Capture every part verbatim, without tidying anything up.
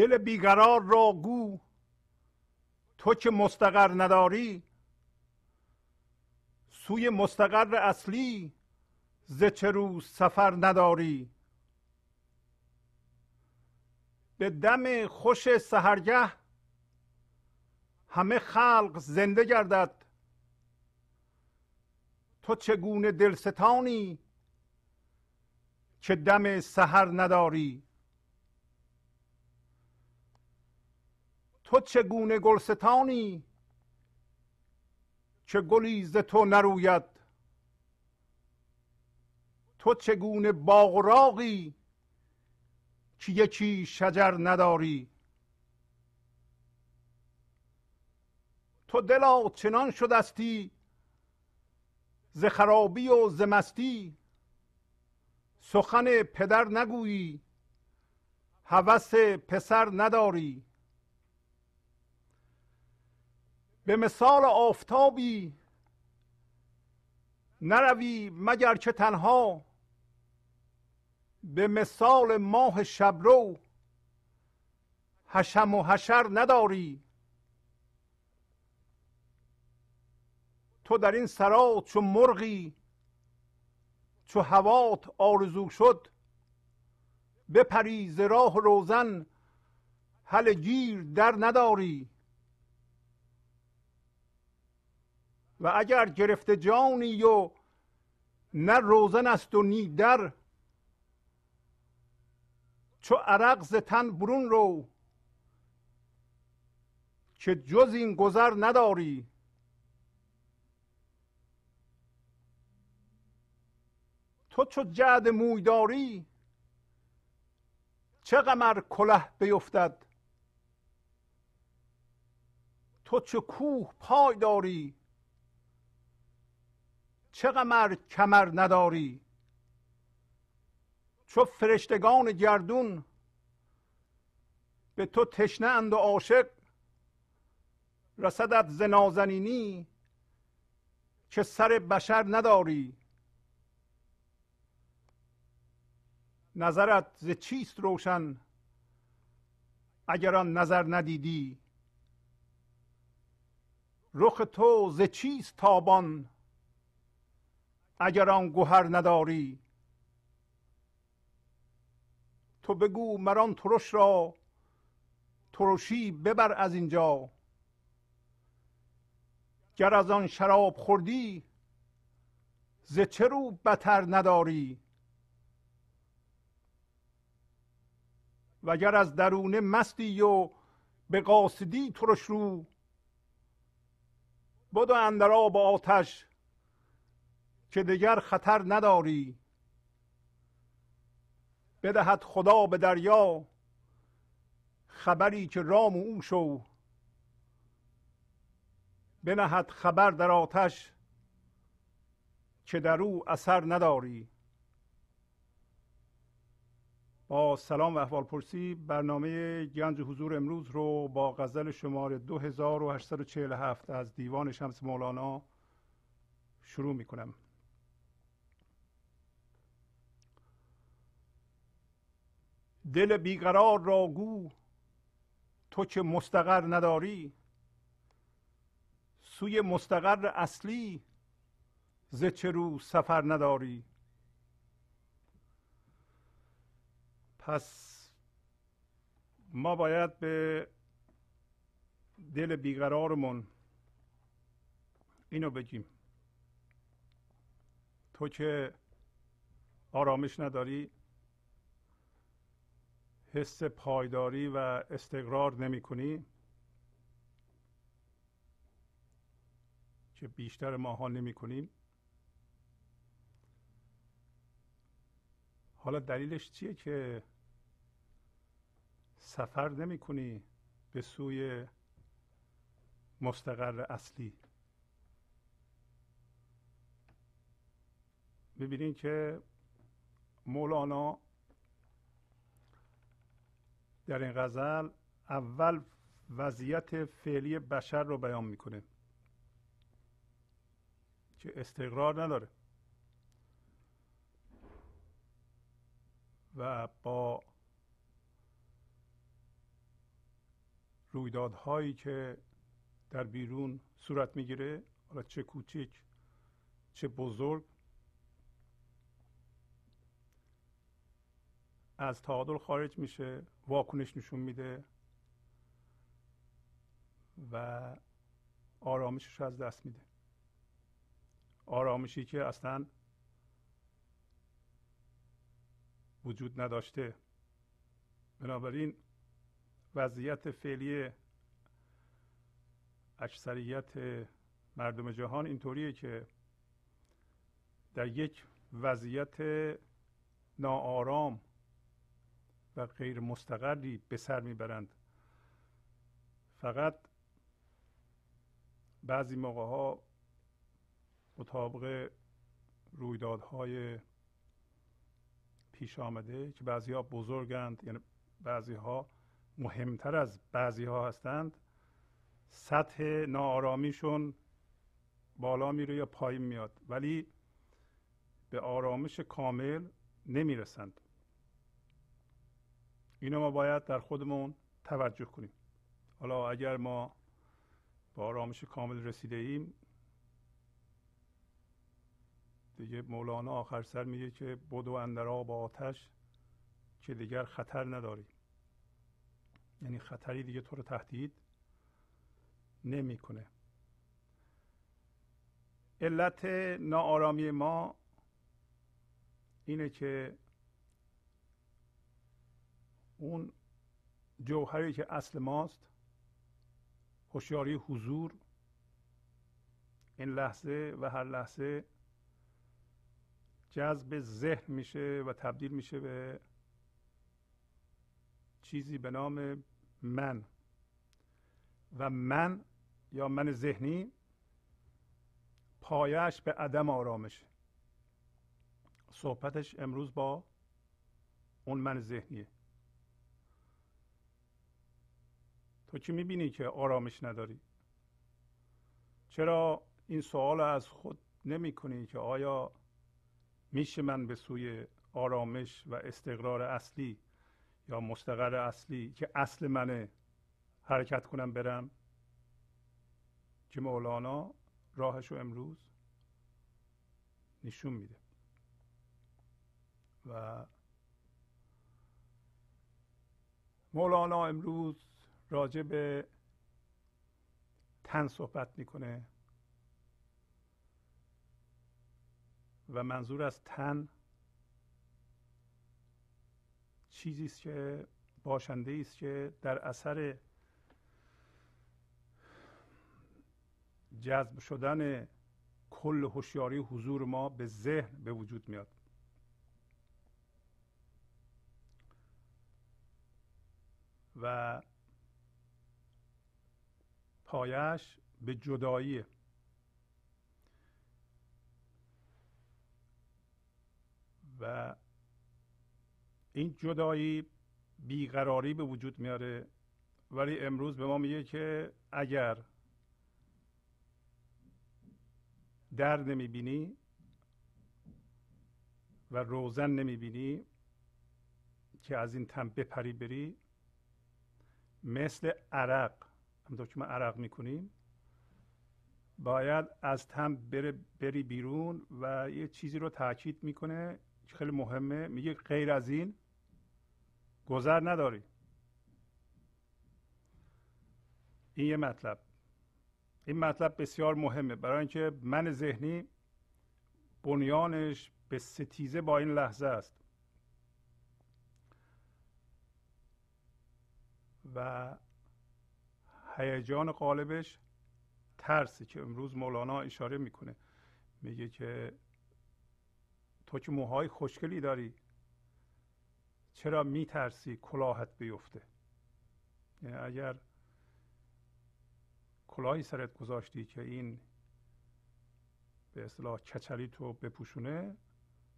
دل بیقرار را گو تو که مستقر نداری، سوی مستقر اصلی ز چه روز سفر نداری. به دم خوش سحرگه همه خلق زنده گردد، تو چگونه دلستانی که دم سحر نداری. تو چگونه گلستانی که گلی ز تو نروید، تو چگونه باغ و راغی که یکی شجر نداری. تو دلا چنان شدستی ز خرابی و ز مستی، سخن پدر نگویی هوس پسر نداری. به مثال آفتابی نروی مگر که تنها، به مثال ماه شبرو حشم و حشر نداری. تو در این سرا چو مرغی چو هوات آرزو شد، بپری ز راه روزن هله گیر در نداری. و اگر گرفته جانی و نه روزن است و نی در، چو عرق ز تن برون رو که جز این گذر نداری. تو چو جعد موی داری چه غم ار کله بیفتد، تو چو کوه پای داری چه غم ار کمر نداری. چو فرشتگان گردون به تو تشنه اند و عاشق، رسدت ز نازنینی که سر بشر نداری. نظرت ز چیست روشن اگر آن نظر ندیدی، رخ تو ز چیست تابان اگر آن گوهر نداری. تو بگو مران ترش را ترشی ببر از اینجا، گر از آن شراب خوردی ز چه رو بتر نداری. وگر از درونه مستی و به قاصدی ترش رو، بدو اندر آب آتش که دیگر خطر نداری. بدهد خدا به دریا خبری که رام او شو، بنهد خبر در آتش که در او اثر نداری. با سلام و احوالپرسی، برنامه گنج حضور امروز رو با غزل شماره دو هزار و هشتصد و چهل و هفت از دیوان شمس مولانا شروع می کنم. دل بیقرار را گو تو که مستقر نداری، سوی مستقر اصلی ز چه رو سفر نداری. پس ما باید به دل بیقرارمون اینو بگیم: تو که آرامش نداری، حس پایداری و استقرار نمی کنی، که بیشتر ماها نمی کنیم. حالا دلیلش چیه که سفر نمی کنی به سوی مستقر اصلی؟ ببینین که مولانا در این غزل اول وضعیت فعلی بشر رو بیان میکنه که استقرار نداره و با رویدادهایی که در بیرون صورت میگیره، حالا چه کوچک چه بزرگ، از تعادل خارج میشه، واکنش نشون میده و آرامشش از دست میده. آرامشی که اصلا وجود نداشته. بنابراین وضعیت فعلی اکثریت مردم جهان اینطوریه که در یک وضعیت ناآرام و غیر مستقری به سر میبرند. فقط بعضی موقع ها مطابق رویدادهای پیش آمده که بعضی ها بزرگند، یعنی بعضی ها مهمتر از بعضی ها هستند، سطح ناآرامیشون بالا میره یا پایین میاد، ولی به آرامش کامل نمیرسند. اینو ما باید در خودمون توجه کنیم. حالا اگر ما به آرامش کامل رسیده ایم، دیگه مولانا آخر سر میگه که بدو اندر آب آتش که دیگر خطر نداری، یعنی خطری دیگه تو رو تهدید نمیکنه. علت ناآرامی ما اینه که اون جوهری که اصل ماست، هوشیاری حضور، این لحظه و هر لحظه جذب ذهن میشه و تبدیل میشه به چیزی به نام من، و من یا من ذهنی پایش به عدم آرامش. صحبتش امروز با اون من ذهنیه. تو چی میبینی که آرامش نداری؟ چرا این سوال از خود نمی کنی که آیا میشه من به سوی آرامش و استقرار اصلی یا مستقر اصلی که اصل منه حرکت کنم برم؟ که مولانا راهشو امروز نشون میده و مولانا امروز راجع به تن صحبت میکنه و منظور از تن چیزی است که باشنده است که در اثر جذب شدن کل هوشیاری حضور ما به ذهن به وجود میاد. و پایش به جداییه. و این جدایی بیقراری به وجود میاره، ولی امروز به ما میگه که اگر در نمیبینی و روزن نمیبینی که از این تن بپری بری، مثل عرق، همونطور که ما عرق میکنیم، باید از تن بری بیرون. و یه چیزی رو تاکید میکنه که خیلی مهمه، میگه غیر از این گذر نداری. این یه مطلب، این مطلب بسیار مهمه، برای اینکه من ذهنی بنیانش به ستیزه با این لحظه است و هیجان غالبش ترسی که امروز مولانا اشاره میکنه، میگه که تو که موهای خوشگلی داری چرا میترسی کلاهت بیفته؟ یعنی اگر کلاهی سرت گذاشتی که این به اصطلاح کچلی تو بپوشونه،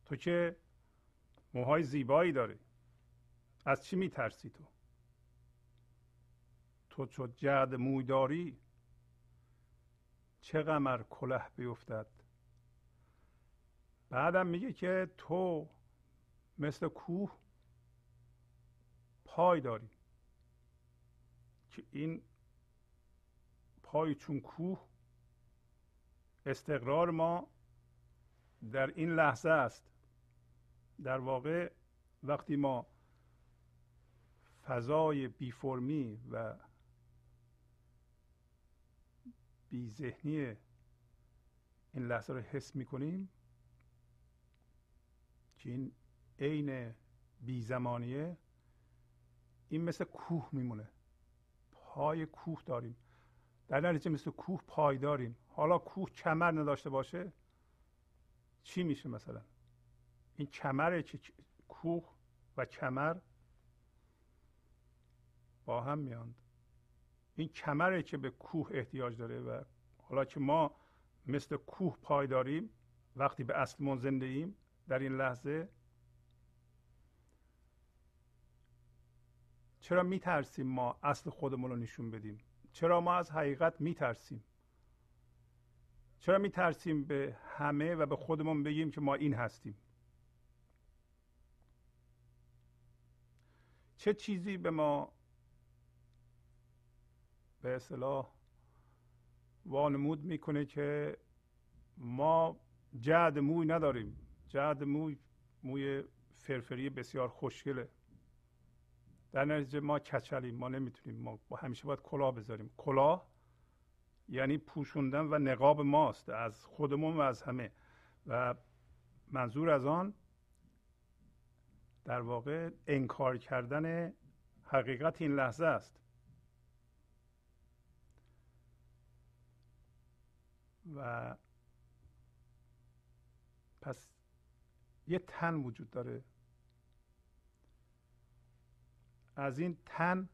تو که موهای زیبایی داری از چی میترسی؟ تو تو چو جعد موی داری چه غم ار کلاه بیفتد. بعدم میگه که تو مثل کوه پای داری که این پای چون کوه استقرار ما در این لحظه است. در واقع وقتی ما فضای بی فرمی و بی ذهنی این لحظه رو حس میکنیم که این عین بی زمانیه، این مثل کوه میمونه، پای کوه داریم، در نتیجه مثل کوه پای داریم. حالا کوه کمر نداشته باشه چی میشه؟ مثلا این کمره که کوه و کمر با هم میاند، این کمره که به کوه احتیاج داره و حالا که ما مثل کوه پای داریم وقتی به اصلمون زنده ایم در این لحظه. چرا میترسیم ما اصل خودمون رو نشون بدیم؟ چرا ما از حقیقت میترسیم؟ چرا میترسیم به همه و به خودمون بگیم که ما این هستیم؟ چه چیزی به ما به اصطلاح وانمود میکنه که ما جعد موی نداریم؟ جعد موی موی فرفری بسیار خوشگله، در نتیجه ما کچلیم، ما نمیتونیم، ما همیشه باید کلاه بذاریم. کلاه یعنی پوشوندن و نقاب ماست از خودمون و از همه، و منظور از آن در واقع انکار کردن حقیقت این لحظه است. و پس یه تن وجود داره، از این تن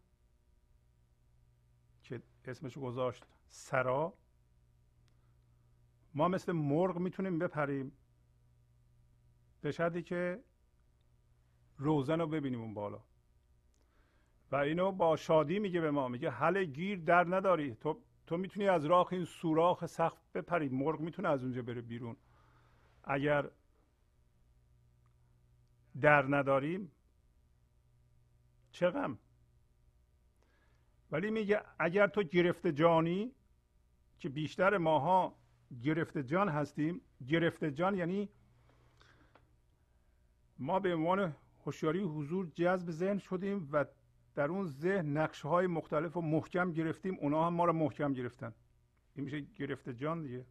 که اسمشو گذاشت سرا، ما مثل مرغ میتونیم بپریم به شرطی که روزن رو ببینیم اون بالا. و اینو با شادی میگه به ما، میگه هله گیر در نداری، تو تو میتونی از راه این سوراخ سقف بپری، مرغ میتونه از اونجا بره بیرون. اگر در نداریم چه غم. ولی میگه اگر تو گرفته جانی، که بیشتر ماها گرفته جان هستیم، گرفته جان یعنی ما به عنوان هوشیاری حضور جذب ذهن شدیم و در اون ذهن نقشه های مختلف رو محکم گرفتیم، اونا هم ما رو محکم گرفتن، این میشه گرفته جان دیگه،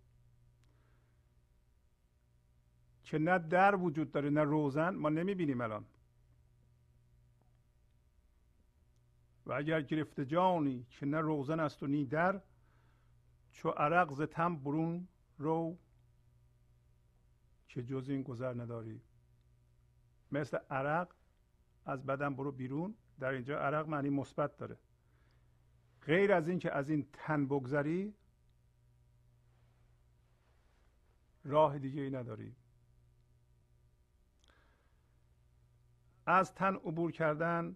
که نه در وجود داره نه روزن، ما نمیبینیم الان. و اگر گرفته جانی که نه روزن است و نی در، چو عرق ز تن برون رو که جز این گذر نداری. مثل عرق از بدن برو بیرون، در اینجا عرق معنی مثبت داره. غیر از این که از این تن بگذری راه دیگه ای نداری. از تن عبور کردن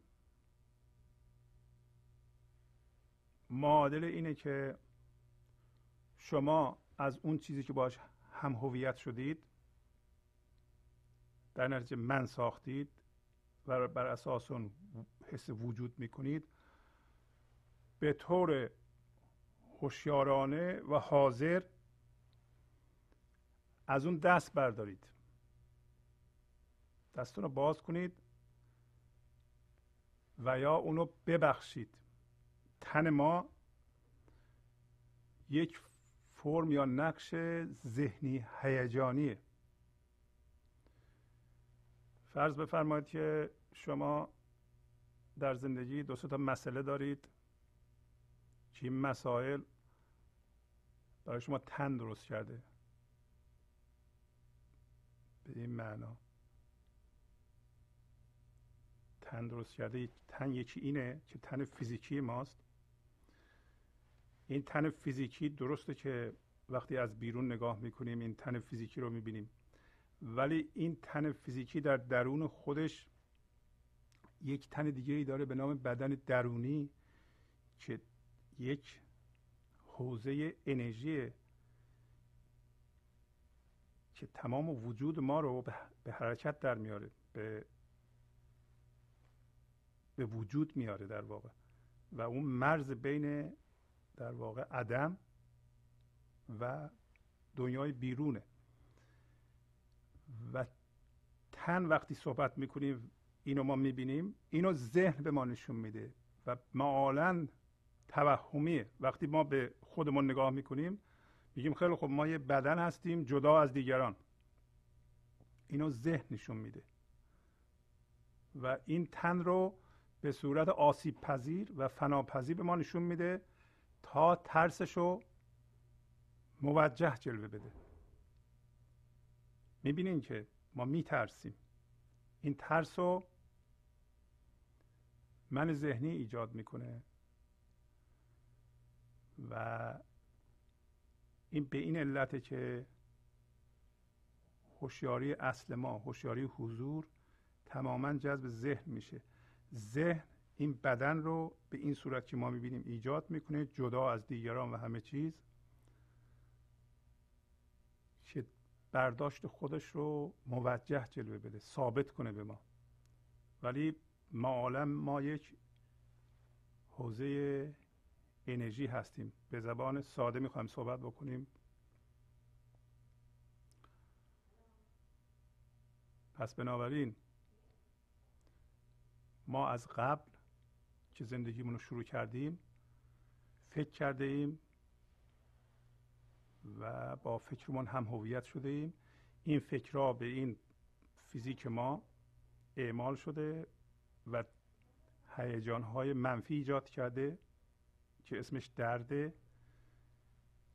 معادل اینه که شما از اون چیزی که باهاش هم هویت شدید، در نتیجه من ساختید و بر اساس اون حس وجود میکنید، به طور هوشیارانه و حاضر از اون دست بردارید. دستتون رو باز کنید و یا اونو ببخشید. تن ما یک فرم یا نقش ذهنی هیجانیه. فرض بفرمایید که شما در زندگی دو سه تا مسئله دارید که این مسائل برای شما تن درست کرده، به این معنا تن درست کرده. تن یکی اینه که تن فیزیکی ماست. این تن فیزیکی درسته که وقتی از بیرون نگاه میکنیم این تن فیزیکی رو میبینیم، ولی این تن فیزیکی در درون خودش یک تن دیگه ای داره به نام بدن درونی، که یک حوزه انرژیه که تمام وجود ما رو به حرکت در میاره، به به وجود میاره در واقع. و اون مرز بین در واقع عدم و دنیای بیرونه. و تن وقتی صحبت میکنیم اینو ما میبینیم، اینو ذهن به ما نشون میده و معالاً توهمیه. وقتی ما به خودمون نگاه میکنیم میگیم خیلی خب ما یه بدن هستیم جدا از دیگران، اینو ذهن نشون میده و این تن رو به صورت آسیب پذیر و فناپذیر به ما نشون میده تا ترسش رو موجه جلوه بده. میبینین که ما میترسیم، این ترس رو من ذهنی ایجاد میکنه و این به این علته که هوشیاری اصل ما، هوشیاری حضور، تماما جذب ذهن میشه. ذهن این بدن رو به این صورت که ما میبینیم ایجاد میکنه جدا از دیگران و همه چیز، که برداشت خودش رو موجه جلوه بده، ثابت کنه به ما. ولی معالم ما یک حوزه انرژی هستیم. به زبان ساده میخوایم صحبت بکنیم، پس بنابراین ما از قبل که زندگیمون رو شروع کردیم فکر کرده ایم و با فکرمون هم هویت شده ایم. این فکرها به این فیزیک ما اعمال شده و هیجانهای منفی ایجاد کرده که اسمش درده،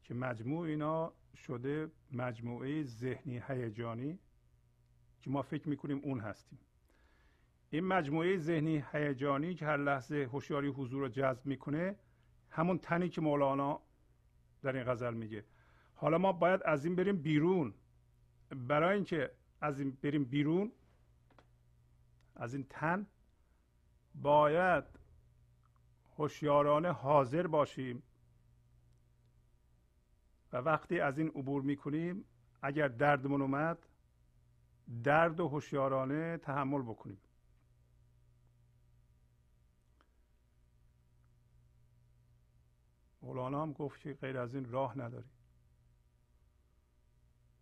که مجموع اینا شده مجموعه ذهنی هیجانی که ما فکر میکنیم اون هستیم. این مجموعه ذهنی هیجانی که هر لحظه هوشیاری حضور رو جذب میکنه همون تنی که مولانا در این غزل میگه. حالا ما باید از این بریم بیرون. برای اینکه از این بریم بیرون، از این تن، باید هوشیارانه حاضر باشیم و وقتی از این عبور میکنیم اگر دردمون اومد درد و هوشیارانه تحمل بکنیم. مولانا هم گفت که غیر از این راه نداری.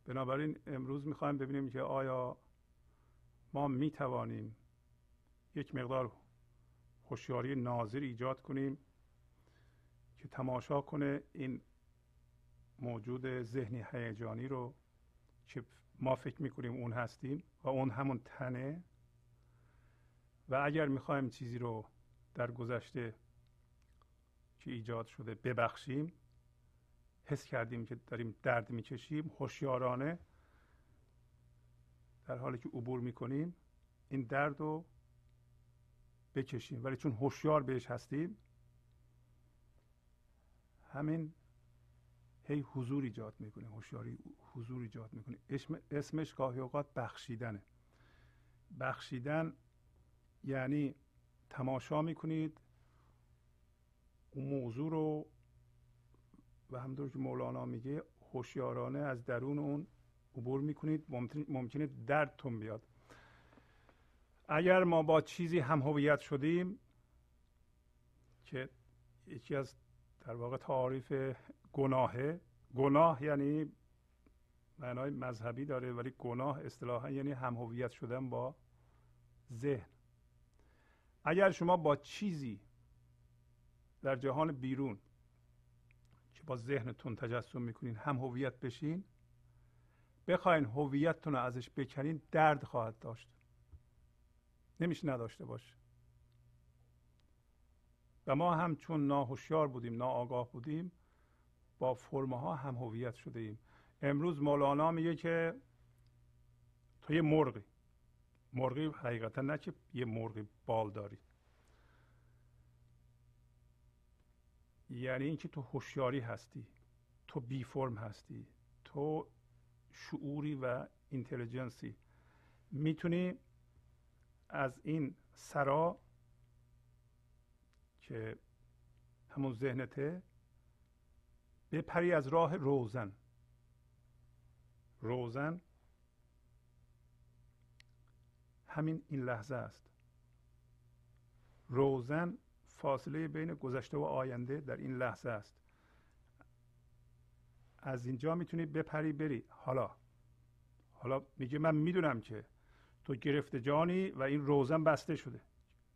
بنابراین امروز میخوایم ببینیم که آیا ما میتوانیم یک مقدار هوشیاری ناظر ایجاد کنیم که تماشا کنه این موجود ذهنی هیجانی رو که ما فکر میکنیم اون هستیم و اون همون تنه. و اگر میخوایم چیزی رو در گذشته که ایجاد شده ببخشیم، حس کردیم که داریم درد میکشیم، هوشیارانه در حالی که عبور میکنیم این درد رو بکشیم. ولی چون هوشیار بهش هستیم همین هی حضور ایجاد میکنه، هوشیاری حضور ایجاد میکنه. اسمش گاهی اوقات بخشیدنه. بخشیدن یعنی تماشا میکنید اون موضوع رو و همونطور که مولانا میگه هوشیارانه از درون اون عبور میکنید. ممکن ممکنه دردتون بیاد. اگر ما با چیزی هم هویت شدیم که یکی از در واقع تعاریف گناهه، گناه یعنی معنای مذهبی داره ولی گناه اصطلاحا یعنی هم هویت شدن با ذهن. اگر شما با چیزی در جهان بیرون که با ذهنتون تجسم میکنین هم هویت بشین، بخواین هویتتون رو ازش بکنین درد خواهد داشت، نمیشه نداشته باشه. و ما هم چون ناهوشیار بودیم، ناآگاه بودیم، با فرمها هم هویت شده ایم. امروز مولانا میگه که تو یه مرغی، مرغی حقیقتا نه که یه مرغی بال داری، یعنی اینکه تو هوشیاری هستی، تو بی فرم هستی، تو شعوری و اینتلیجنسی، میتونی از این سرا که همون ذهنته بپری از راه روزن. روزن همین این لحظه است. روزن فاصله بین گذشته و آینده در این لحظه است. از اینجا میتونی بپری بری حالا. حالا میگه من میدونم که تو گرفته جانی و این روزن بسته شده.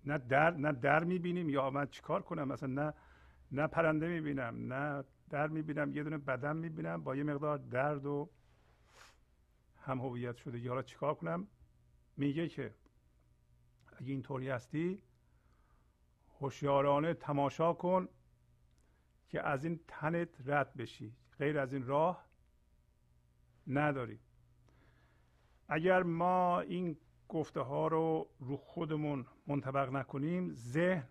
نه در نه در میبینیم یا من چیکار کنم، مثلا نه نه پرنده میبینم نه در میبینم، یه دونه بدن میبینم با یه مقدار درد و هم هویت شده. حالا چیکار کنم؟ میگه که اگه اینطوری هستی هوشیارانه تماشا کن که از این تنت رد بشی، غیر از این راه نداری. اگر ما این گفته ها رو رو خودمون منطبق نکنیم، ذهن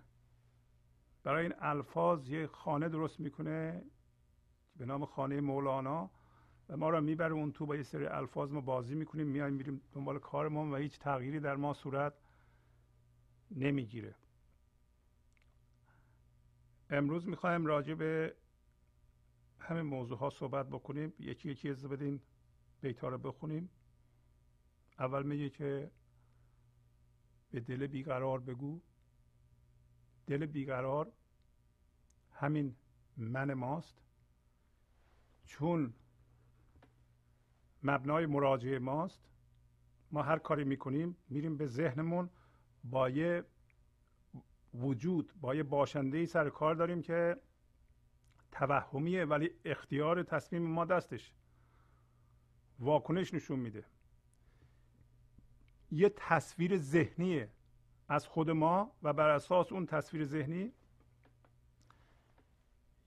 برای این الفاظ یه خانه درست میکنه به نام خانه مولانا و ما رو میبره اون تو، با یه سری الفاظ ما بازی میکنیم، میایم میریم دنبال کارمون و هیچ تغییری در ما صورت نمیگیره. امروز میخوایم راجع به همه موضوع ها صحبت بکنیم. یکی یکی از بدین بیت‌ها رو بخونیم. اول میگه که به دل بیقرار بگو. دل بیقرار همین من ماست، چون مبنای مراجعه ماست. ما هر کاری میکنیم میریم به ذهنمون با یه وجود، با یه باشندهی سر کار داریم که توهمیه ولی اختیار تصمیم ما دستش، واکنش نشون میده. یه تصویر ذهنیه از خود ما و بر اساس اون تصویر ذهنی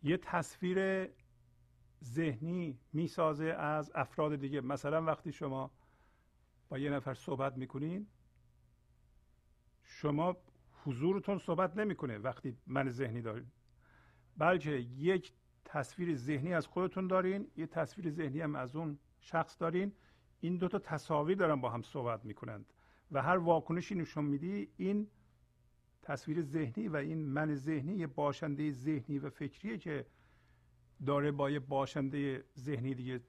یه تصویر ذهنی میسازه از افراد دیگه. مثلا وقتی شما با یه نفر صحبت میکنین، شما حضورتون صحبت نمیکنه وقتی من ذهنی دارین، بلکه یک تصویر ذهنی از خودتون دارین، یه تصویر ذهنی هم از اون شخص دارین. این دوتا تصاویر دارن با هم صحبت میکنند و هر واکنشی نشون میدی این تصویر ذهنی و این من ذهنی یه باشنده ذهنی و فکریه که داره با یه باشنده ذهنی دیگه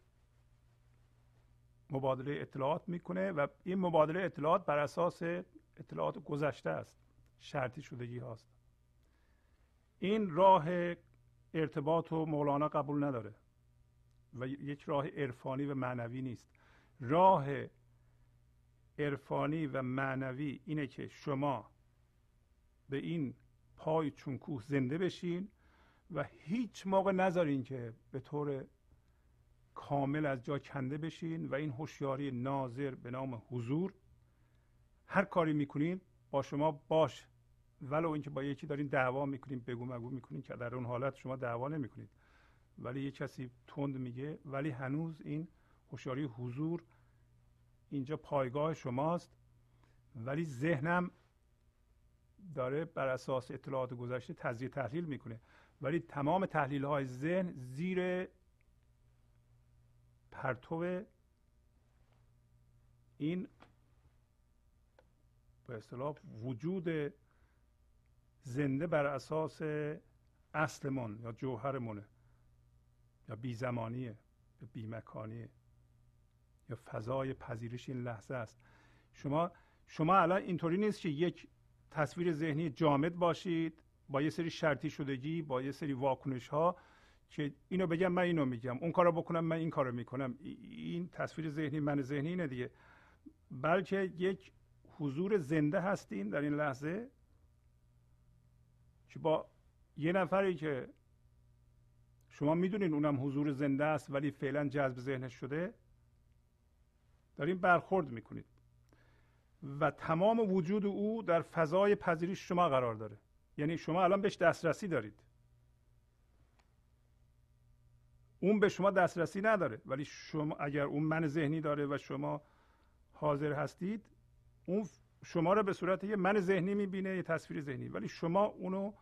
مبادله اطلاعات میکنه و این مبادله اطلاعات بر اساس اطلاعات گذشته است، شرطی شدگی هاست. این راه ارتباط و مولانا قبول نداره و یک راه عرفانی و معنوی نیست. راه عرفانی و معنوی اینه که شما به این پای چون کوه زنده بشین و هیچ موقع نذارین که به طور کامل از جا کنده بشین و این هوشیاری ناظر به نام حضور هر کاری میکنین با شما باش، ولو اینکه با یکی دارین دعوا میکنین، بگو مگو میکنین که در اون حالت شما دعوا نمیکنین، ولی یه کسی تند میگه، ولی هنوز این هوشیاری حضور اینجا پایگاه شماست. ولی ذهنم داره بر اساس اطلاعات گذشته تجزیه تحلیل میکنه، ولی تمام تحلیل های ذهن زیر پرتو این به اصطلاح وجود زنده بر اساس اصلمون یا جوهرمونه یا بیزمانیه یا بیمکانیه یا فضای پذیرش این لحظه است. شما شما الان اینطوری نیست که یک تصویر ذهنی جامد باشید با یه سری شرطی شدگی، با یه سری واکنش ها که اینو بگم من اینو میگم، اون کارو بکنم من این کارو میکنم. این تصویر ذهنی من ذهنی اینه دیگه، بلکه یک حضور زنده هستین در این لحظه که با یه نفری که شما میدونین اونم حضور زنده است ولی فعلا جذب ذهنش شده دارین برخورد میکنید و تمام وجود او در فضای پذیرش شما قرار داره، یعنی شما الان بهش دسترسی دارید، اون به شما دسترسی نداره، ولی شما اگر اون من ذهنی داره و شما حاضر هستید، اون شما را به صورت یه من ذهنی میبینه، یه تصویر ذهنی، ولی شما اونو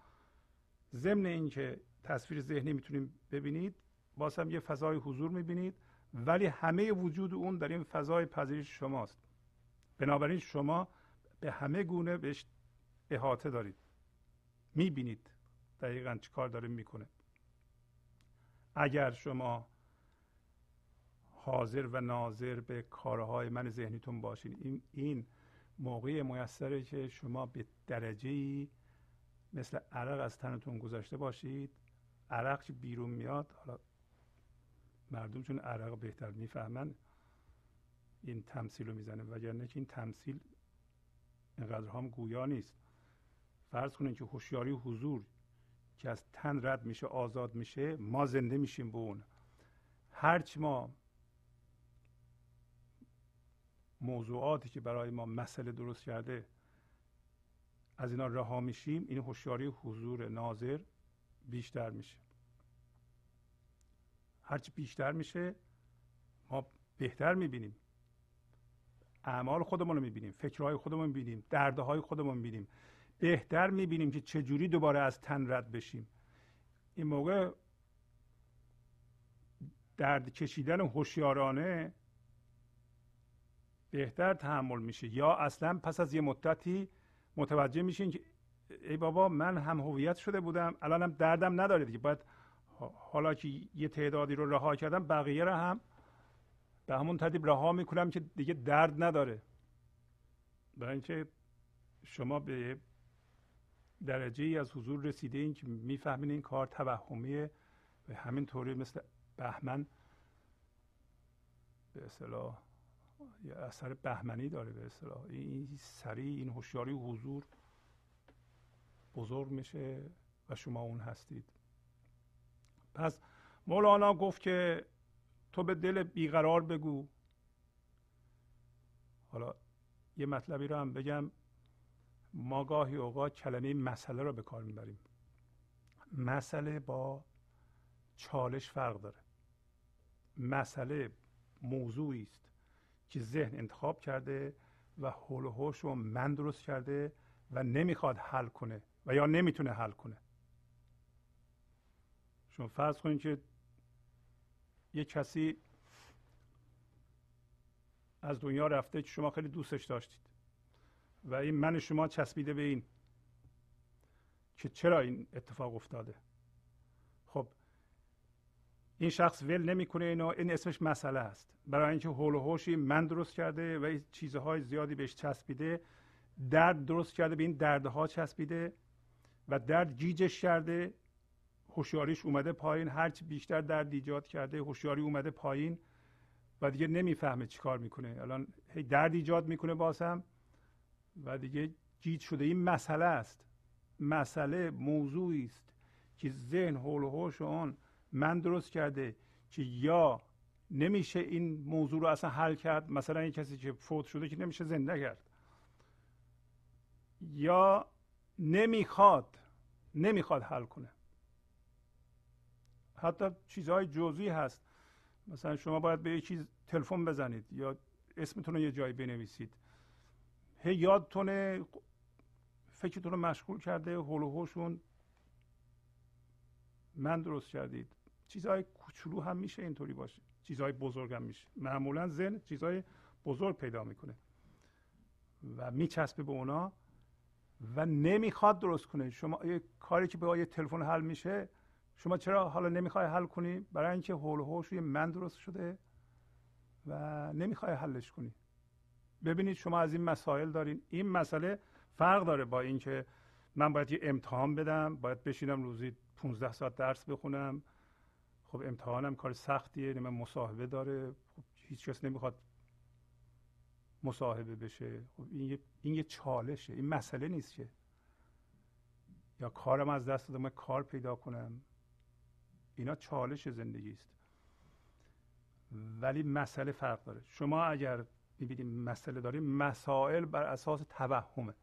ضمن اینکه تصویر ذهنی میتونید ببینید، باز هم یه فضای حضور میبینید، ولی همه وجود اون در این فضای پذیرش شماست. بنابراین شما به همه گونه بهش احاطه دارید، میبینید دقیقاً چه کار داره میکنه. اگر شما حاضر و ناظر به کارهای من ذهنیتون باشین، این این موقع میسره که شما به درجه‌ای مثل عرق از تنتون گذاشته باشید. عرق چی بیرون میاد، حالا مردم چون عرق بهتر میفهمن این تمثیل رو میزنه، وگرنه که این تمثیل اینقدر هم گویا نیست. فرض کنید که هوشیاری حضور که از تن رد میشه آزاد میشه، ما زنده میشیم به اون. هرچی ما موضوعاتی که برای ما مسئله درست کرده از اینا رها میشیم، این هوشیاری حضور ناظر بیشتر میشه. هرچی بیشتر میشه ما بهتر میبینیم، اعمال خودمون رو میبینیم، فکرهای خودمون میبینیم، دردهای خودمون میبینیم، بهتر میبینیم که چجوری دوباره از تن رد بشیم. این موقع درد کشیدن هوشیارانه بهتر تحمل میشه، یا اصلا پس از یه مدتی متوجه میشین که ای بابا من هم هویت شده بودم، الانم دردم نداره دیگه، باید حالا که یه تعدادی رو رها کردم بقیه رو هم به همون ترتیب رها میکنم که دیگه درد نداره. برای اینکه شما به درجه ای از حضور رسیده این که میفهمین این کار توهمیه و همین طوری مثل بهمن به اصطلاح یه اثر بهمنی داره، به اصطلاح این سریع این هوشیاری حضور بزرگ میشه و شما اون هستید. پس مولانا گفت که تو به دل بیقرار بگو. حالا یه مطلبی رو هم بگم، ما گاهی اوقات کلمه مسئله رو به کار میبریم. مسئله با چالش فرق داره. مسئله موضوعی است که ذهن انتخاب کرده و حول و حوش رو من درست کرده و نمیخواد حل کنه و یا نمیتونه حل کنه. شما فرض کنید که یه کسی از دنیا رفته که شما خیلی دوستش داشتید و این من شما چسبیده به این که چرا این اتفاق افتاده. خب این شخص ول نمیکنه اینو، این اسمش مسئله است، برای اینکه هول و هوشی من درست کرده و این چیزهای زیادی بهش چسبیده، درد درست کرده، به این دردها چسبیده و درد گیجش کرده، هوشیاریش اومده پایین. هرچی بیشتر درد ایجاد کرده هوشیاری اومده پایین و دیگه نمیفهمه چیکار میکنه. الان هی درد ایجاد میکنه بازم و دیگه گیج شده. این مسئله است. مسئله موضوعی است که ذهن هول و هوش اون من درست کرده که یا نمیشه این موضوع رو اصلا حل کرد، مثلا این کسی که فوت شده که نمیشه زنده کرد، یا نمیخواد نمیخواد حل کنه. حتی چیزهای جزئی هست، مثلا شما باید به یه چیز تلفن بزنید یا اسمتون رو یه جایی بنویسید، هی یادتونه، فکرتون رو مشغول کرده، هول و هوشون من درست کردید. چیزهای کوچولو هم میشه اینطوری باشه، چیزهای بزرگ هم میشه. معمولا ذهن چیزهای بزرگ پیدا میکنه و میچسبه به اونا و نمیخواد درست کنه. شما یه کاری که با یه تلفن حل میشه، شما چرا حالا نمیخوای حل کنی؟ برای اینکه هول و هوش روی من درست شده و نمیخوای حلش کنی. ببینید شما از این مسائل دارین. این مسئله فرق داره با اینکه من باید یه امتحان بدم، باید بشینم روزی پانزده ساعت درس بخونم. خب امتحانم کار سختیه، من مصاحبه داره، خب هیچ کس نمیخواد مصاحبه بشه. خب این یه این یه چالشه، این مسئله نیست که. یا کارم از دست دادم، کار پیدا کنم. اینا چالش زندگی است. ولی مسئله فرق داره. شما اگر میبینید مسئله داریم، مسائل بر اساس توهمه.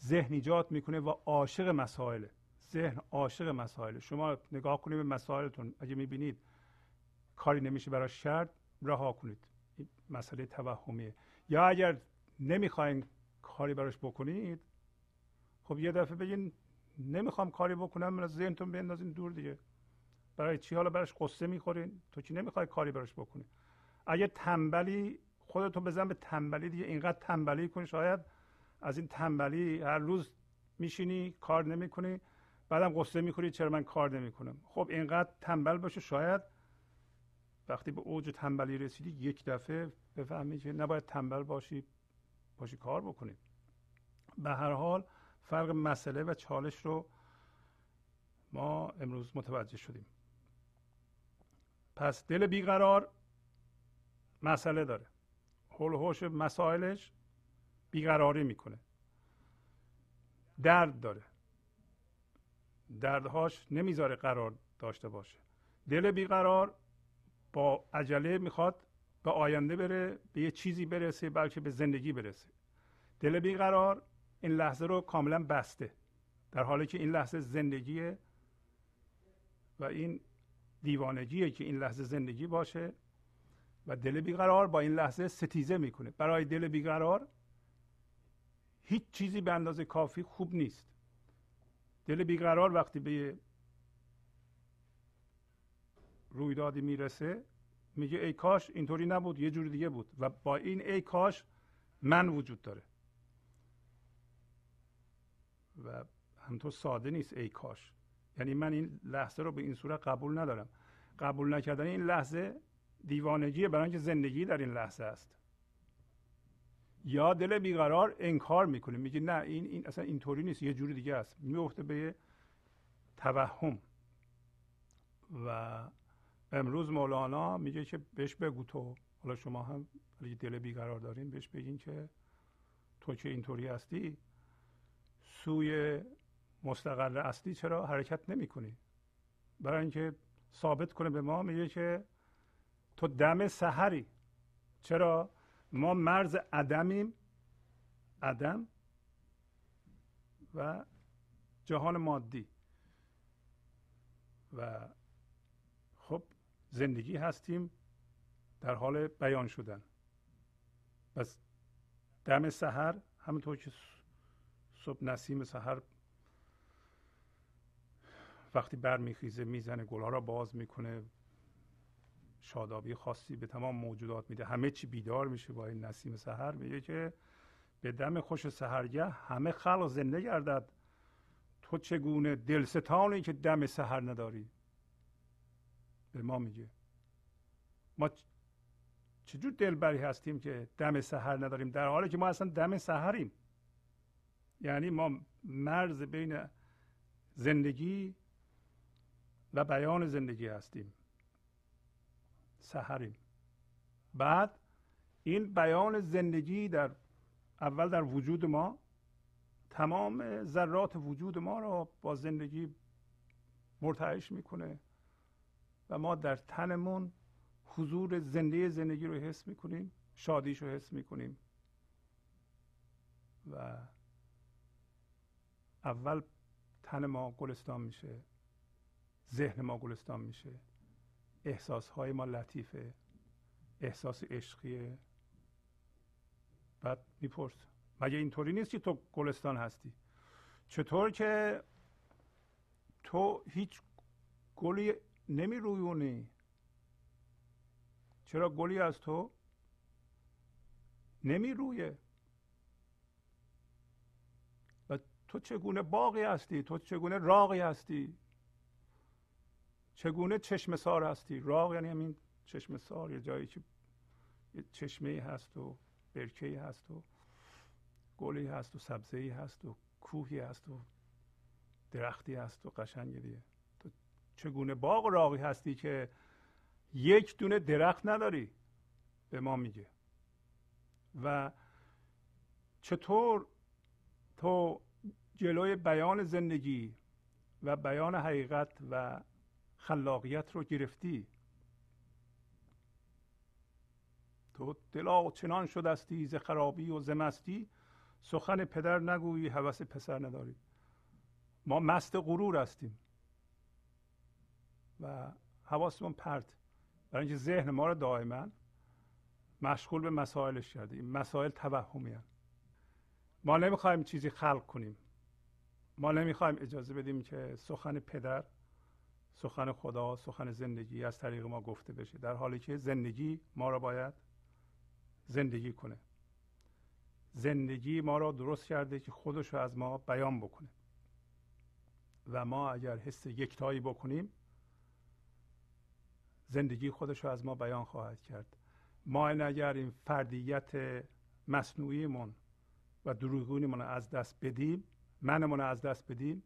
ذهن ایجاد میکنه و عاشق مسائله. ذهن عاشق مسائل. شما نگاه کنید به مسائلتون، اگه میبینید کاری نمیشه براش کرد، رها کنید. این مسئله توهمیه. یا اگر نمیخواین کاری براش بکنید، خب یه دفعه بگین نمیخوام کاری بکنم، من از ذهنتون بندازین دور دیگه. برای چی حالا براش قصه میخورین؟ تو که نمیخوای کاری براش بکنی. اگه تنبلی، خودتو بزن به تنبلی دیگه، اینقدر تنبلی کنی، شاید از این تنبلی هر روز میشینی کار نمیکنی، بعدم قصه میخوری چرا من کار نمیکنم. خب اینقدر تنبل باشه، شاید وقتی به اوج تنبلی رسیدی یک دفعه بفهمی که نباید تنبل باشی باشی کار بکنی. به هر حال فرق مسئله و چالش رو ما امروز متوجه شدیم. پس دل بیقرار مسئله داره، هول و هوش مسائلش بیقراری میکنه، درد داره، دردهاش نمیذاره قرار داشته باشه. دل بیقرار با عجله میخواد به آینده بره، به یه چیزی برسه، بلکه به زندگی برسه. دل بیقرار این لحظه رو کاملا بسته، در حالی که این لحظه زندگیه و این دیوانگیه که این لحظه زندگی باشه و دل بیقرار با این لحظه ستیزه میکنه. برای دل بیقرار هیچ چیزی به اندازه کافی خوب نیست. دل بیقرار وقتی به رویدادی میرسه میگه ای کاش اینطوری نبود، یه جور دیگه بود، و با این ای کاش من وجود داره و همطور ساده نیست. ای کاش یعنی من این لحظه رو به این صورت قبول ندارم. قبول نکردن این لحظه دیوانگیه، برای اینکه زندگی در این لحظه است. یا دل بیقرار انکار میکنه، میگه نه این این اصلا اینطوری نیست، یه جوری دیگه است. میفته به توهم. و امروز مولانا میگه که بهش بگو تو، حالا شما هم اگه دل بیقرار دارین بهش بگین که تو که اینطوری هستی سوی مستقر اصلی چرا حرکت نمی کنی؟ برای اینکه ثابت کنه به ما، میگه که تو دم سحری، چرا ما مرز عدمیم، عدم و جهان مادی، و خب زندگی هستیم در حال بیان شدن. پس دم سحر همونطور که صبح نسیم سحر وقتی برمیخیزه میزنه، گلها را باز میکنه، شادابی خاصی به تمام موجودات میده، همه چی بیدار میشه با این نسیم سحر. میگه که به دم خوش سحرگه همه خلق زنده گردد، تو چگونه دلستانی که دم سحر نداری؟ به ما میگه ما چجور دلبری هستیم که دم سحر نداریم، در حالی که ما اصلا دم سحریم. یعنی ما مرز بین زندگی و بیان زندگی هستیم، سحریم. بعد این بیان زندگی در اول در وجود ما، تمام ذرات وجود ما را با زندگی مرتعش میکنه و ما در تنمون حضور زنده زندگی رو حس میکنیم، شادیش رو حس میکنیم. و اول تن ما گلستان میشه، ذهن ما گلستان میشه، احساسهای ما لطیفه، احساس عشقیه. بعد میپرس مگه اینطوری نیست که تو گلستان هستی؟ چطور که تو هیچ گلی نمی رویونی؟ چرا گلی از تو نمی رویه؟ و تو چگونه باغی هستی؟ تو چگونه راغی هستی؟ چگونه چشم سار هستی؟ راغ یعنی همین چشم سار، یه جایی که یه چشمه هست و برکه‌ای هست و گلی هست و سبزه‌ای هست و کوهی هست و درختی هست و قشنگی دیه. تو چگونه باغ راغی هستی که یک دونه درخت نداری؟ به ما میگه. و چطور تو جلوی بیان زندگی و بیان حقیقت و خلاقیت رو گرفتی؟ تو دلا چنان شدستی ز خرابی و ز مستی، سخن پدر نگویی هوس پسر نداری. ما مست غرور هستیم و حواسمون پرت، برای اینکه ذهن ما رو دائما مشغول به مسائلش کرده. این مسائل توهمی هست. ما نمیخوایم چیزی خلق کنیم، ما نمیخوایم اجازه بدیم که سخن پدر، سخن خدا، سخن زندگی از طریق ما گفته بشه، در حالی که زندگی ما را باید زندگی کنه. زندگی ما را درست کرده که خودش رو از ما بیان بکنه. و ما اگر حس یکتایی بکنیم، زندگی خودش رو از ما بیان خواهد کرد. ما اگر این فردیت مصنوعیمون و دروغینمون از دست بدیم، منمون از دست بدیم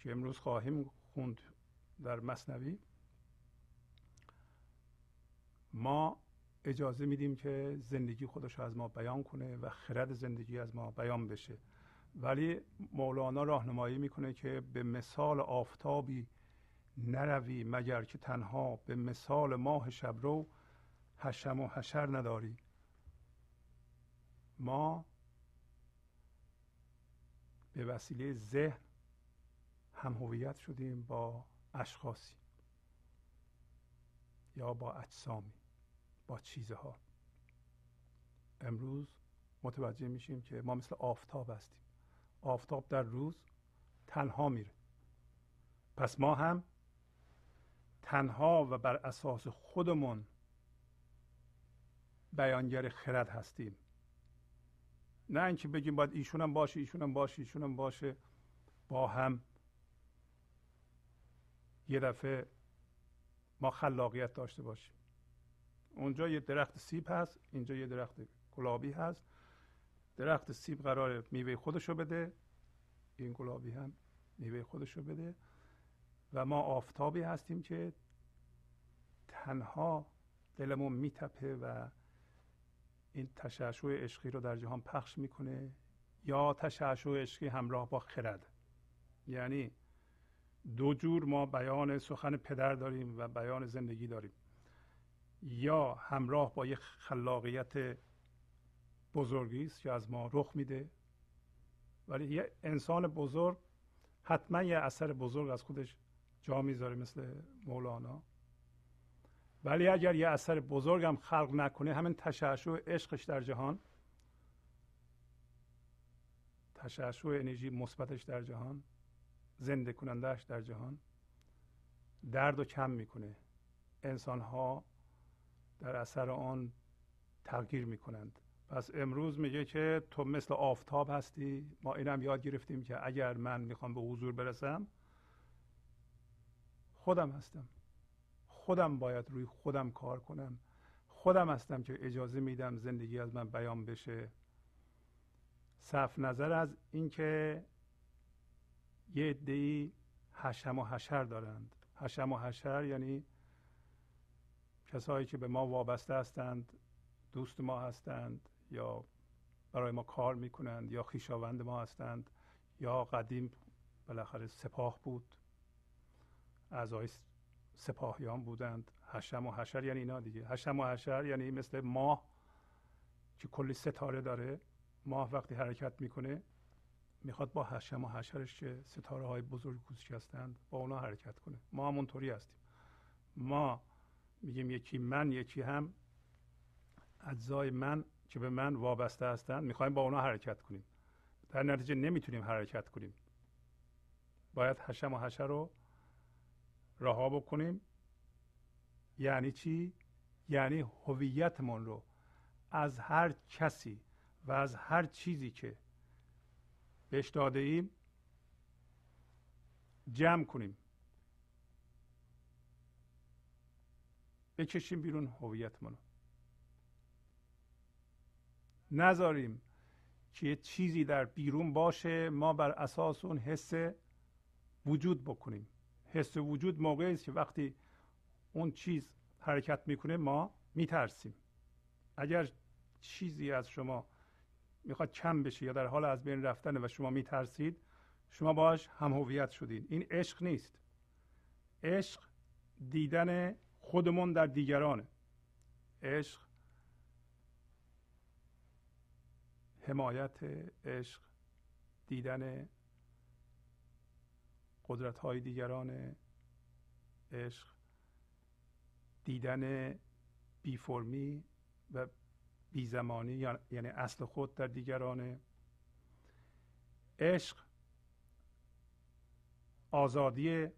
که امروز خواهیم خوند در مثنوی، ما اجازه میدیم که زندگی خودش از ما بیان کنه و خرد زندگی از ما بیان بشه. ولی مولانا راهنمایی میکنه که به مثال آفتابی نروی مگر که تنها، به مثال ماه شبرو حشم و حشر نداری. ما به وسیله ذهن هم هویت شدیم با اشخاصی یا با اجسامی، با چیزها. امروز متوجه میشیم که ما مثل آفتاب هستیم. آفتاب در روز تنها میره، پس ما هم تنها و بر اساس خودمون بیانگر خرد هستیم. نه اینکه بگیم باید ایشونم باشه، ایشونم باشه، ایشونم باشه، با هم یه دفعه ما خلاقیت داشته باشیم. اونجا یه درخت سیب هست، اینجا یه درخت گلابی هست. درخت سیب قراره میوه خودشو بده، این گلابی هم میوه خودشو بده، و ما آفتابی هستیم که تنها دلمون میتپه و این تشعشع عشقی رو در جهان پخش میکنه، یا تشعشع عشقی همراه با خرد. یعنی دو جور ما بیان سخن پدر داریم و بیان زندگی داریم، یا همراه با یک خلاقیت بزرگی است که از ما رخ میده. ولی یه انسان بزرگ حتما یه اثر بزرگ از خودش جا میذاره مثل مولانا. ولی اگر یه اثر بزرگ هم خلق نکنه، همین تشعشع عشقش در جهان، تشعشع انرژی مثبتش در جهان، زنده کنندهش در جهان، درد رو کم میکنه. انسانها در اثر آن تغییر میکنند. پس امروز میگه که تو مثل آفتاب هستی. ما اینم یاد گرفتیم که اگر من میخوام به حضور برسم، خودم هستم، خودم باید روی خودم کار کنم، خودم هستم که اجازه میدم زندگی از من بیان بشه. صرف نظر از اینکه یه عده‌ای حشم و حشر دارند. حشم و حشر یعنی کسایی که به ما وابسته هستند، دوست ما هستند، یا برای ما کار میکنند، یا خویشاوند ما هستند، یا قدیم بالاخره سپاه بود، اعضای سپاهیان بودند. حشم و حشر یعنی اینا دیگه. حشم و حشر یعنی مثل ماه که کلی ستاره داره. ماه وقتی حرکت میکنه میخواد با حشم و حشرش که ستاره های بزرگ کوچیک هستند با اونا حرکت کنه. ما هم اونطوری هستیم. ما میگیم یکی من، یکی هم اجزای من که به من وابسته هستند، میخوایم با اونا حرکت کنیم، در نتیجه نمیتونیم حرکت کنیم. باید حشم و حشر رو رها بکنیم. یعنی چی؟ یعنی هویتمون رو از هر کسی و از هر چیزی که بهش داده ایم جمع کنیم، بکشیم بیرون هویتمون رو. نذاریم که یه چیزی در بیرون باشه ما بر اساس اون حس وجود بکنیم. حس وجود موقعی است که وقتی اون چیز حرکت میکنه ما میترسیم. اگر چیزی از شما میخواد کم بشه یا در حال از بین رفتن و شما میترسید، شما باهاش هم هویت شدین. این عشق نیست. عشق دیدن خودمون در دیگرانه. عشق حمایت، عشق دیدن قدرت های دیگرانه، عشق دیدن بی فرمی و بی زمانی یعنی اصل خود در دیگرانه. عشق آزادیه.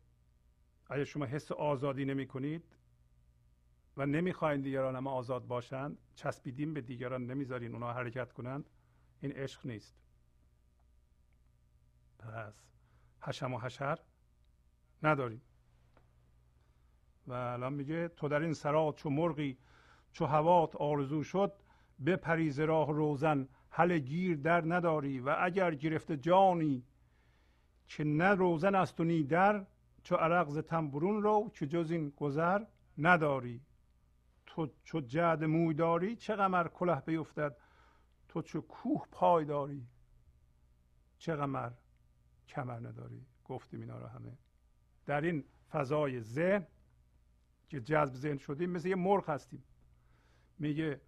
اگر شما حس آزادی نمی کنید و نمیخواین دیگران هم آزاد باشند، چسبیدین به دیگران، نمیذارین اونا حرکت کنند، این عشق نیست. پس حشم و حشر نداریم. و الان میگه تو در این سرا چو مرغی چو هوات آرزو شد، بپری ز راه روزن حل گیر در نداری و اگر گرفته جانی که نه روزن است و نی در، چو عرق ز تن برون رو که جز این گذر نداری. تو چو جعد موی داری چه غم ار کله بیفتد، تو چو کوه پای داری چه غم ار کمر نداری. گفتیم اینا رو همه در این فضای ذهن که جذب ذهن شدیم مثل یه مرغ هستیم. میگه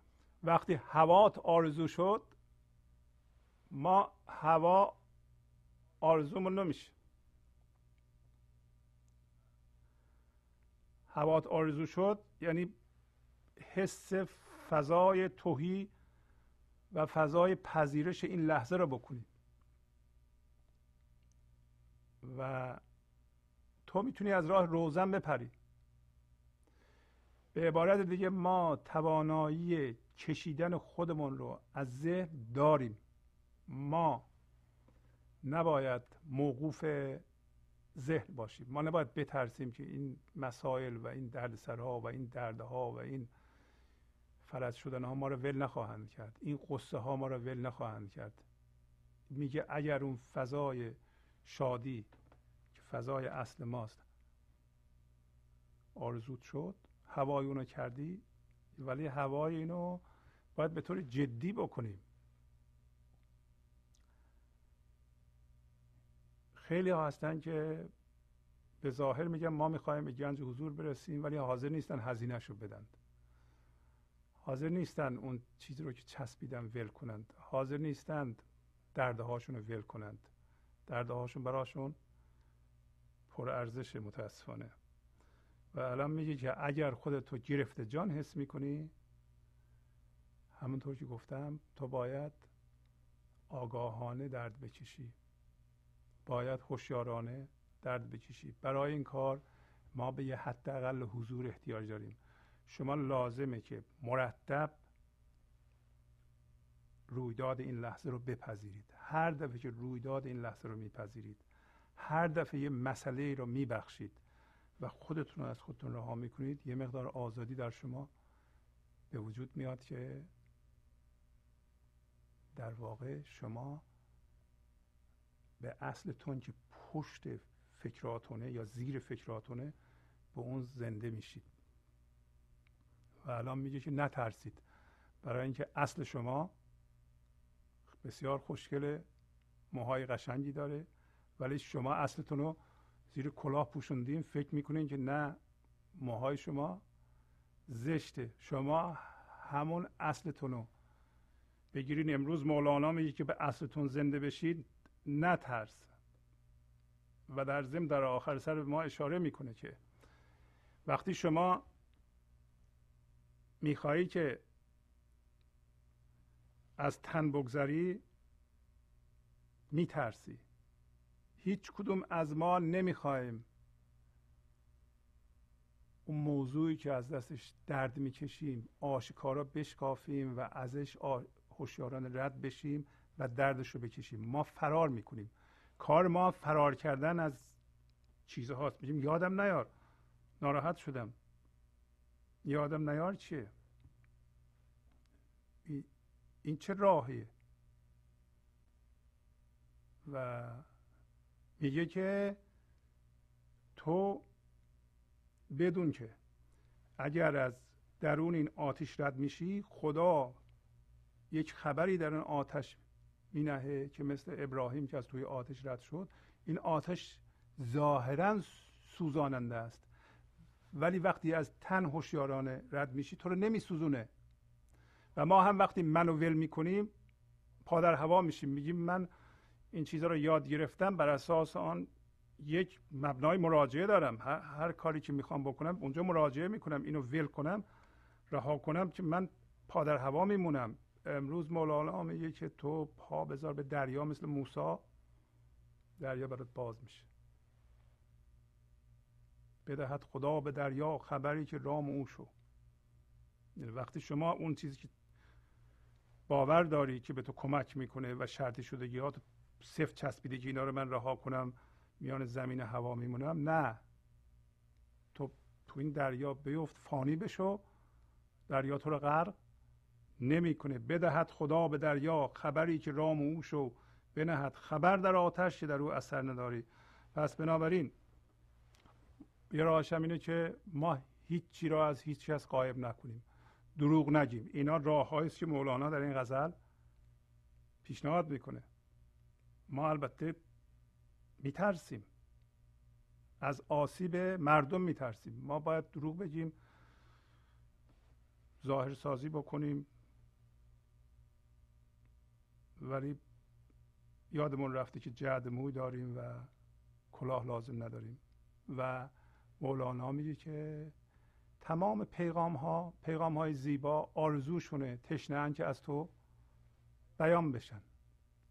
وقتی هوات آرزو شد، ما هوا آرزومون نمیشه. هوات آرزو شد یعنی حس فضای تهی و فضای پذیرش این لحظه را بکنیم. و تو میتونی از راه روزن بپری. به عبارت دیگه ما توانایی کشیدن خودمون رو از ذهن داریم. ما نباید موقوف ذهن باشیم. ما نباید بترسیم که این مسائل و این دردسرها و این دردها و این فرض شدنها ما رو ول نخواهند کرد. این قصه ها ما رو ول نخواهند کرد. میگه اگر اون فضای شادی که فضای اصل ماست آرزوت شد، هوای اونو کردی، ولی هوای اینو باید به طور جدی بکنیم. خیلی ها هستن که به ظاهر میگن ما میخوایم به گنج حضور برسیم، ولی حاضر نیستن هزینهش رو بدن. حاضر نیستن اون چیزی رو که چسبیدن ول کنند. حاضر نیستند دردهاشون رو ول کنند. دردهاشون براشون پرارزش متاسفانه. و الان میگه که اگر خودتو گرفته جان حس میکنی، همونطور که گفتم تو باید آگاهانه درد بکشی، باید هوشیارانه درد بکشی. برای این کار ما به یه حداقل حضور احتیاج داریم. شما لازمه که مرتب رویداد این لحظه رو بپذیرید. هر دفعه که رویداد این لحظه رو میپذیرید، هر دفعه یه مسئله رو میبخشید و خودتون رو از خودتون رها میکنید، یه مقدار آزادی در شما به وجود میاد که در واقع شما به اصلتون که پشت فکراتونه یا زیر فکراتونه به اون زنده میشید. و الان میگه که نترسید، برای اینکه اصل شما بسیار خوشگله، موهای قشنگی داره، ولی شما اصلتون رو زیر کلاه پوشوندین، فکر میکنین که نه موهای شما زشته. شما همون اصلتون رو بگیرین. امروز مولانا میگه که به اصلتون زنده بشید، نترس. و در ضمن در آخر سر به ما اشاره میکنه که وقتی شما میخوایی که از تن بگذری میترسی. هیچ کدوم از ما نمیخوایم اون موضوعی که از دستش درد میکشیم آشکارا بشکافیم و ازش هوشیارانه رد بشیم و دردش رو بکشیم. ما فرار میکنیم. کار ما فرار کردن از چیزهاست. میگیم یادم نیار ناراحت شدم. یادم نیار چیه؟ این چه راهیه؟ و میگه که تو بدون که اگر از درون این آتش رد میشی، خدا یک خبری در اون آتش مینهه که مثل ابراهیم که از توی آتش رد شد. این آتش ظاهرا سوزاننده است، ولی وقتی از تن هوشیارانه رد میشی تو رو نمیسوزونه. و ما هم وقتی منو ول میکنیم پا در هوا میشیم، میگیم من این چیزها رو یاد گرفتم، بر اساس آن یک مبنای مراجعه دارم، هر, هر کاری که میخوام بکنم اونجا مراجعه میکنم. اینو ول کنم، رها کنم، که من پا در هوا میمونم. امروز مولانا میگه که تو پا بذار به دریا، مثل موسی دریا برات باز میشه. بدهد خدا به دریا خبری که رام او شو. وقتی شما اون چیزی که باور داری که به تو کمک میکنه و شرطی شدگی ها تو صفت چسبیدگی اینا رو من رها کنم، میان زمین هوا میمونم، نه، تو تو این دریا بیفت، فانی بشو، دریا تو رو غرق نمیکنه. بدهد خدا به دریا خبری که رام او شو، بنهد خبر در آتش که در او اثر نداری. پس بنابراین یه راهش اینه که ما هیچی را از هیچ کس غایب نکنیم، دروغ نگیم. اینا راه‌هایی است که مولانا در این غزل پیشنهاد میکنه. ما البته میترسیم، از آسیب مردم میترسیم، ما باید دروغ بگیم، ظاهر سازی بکنیم، ولی یادمون رفته که جعد موی داریم و کلاه لازم نداریم. و مولانا میگه که تمام پیغام ها، پیغام های زیبا، آرزوشونه تشنه‌اند که از تو بیان بشن.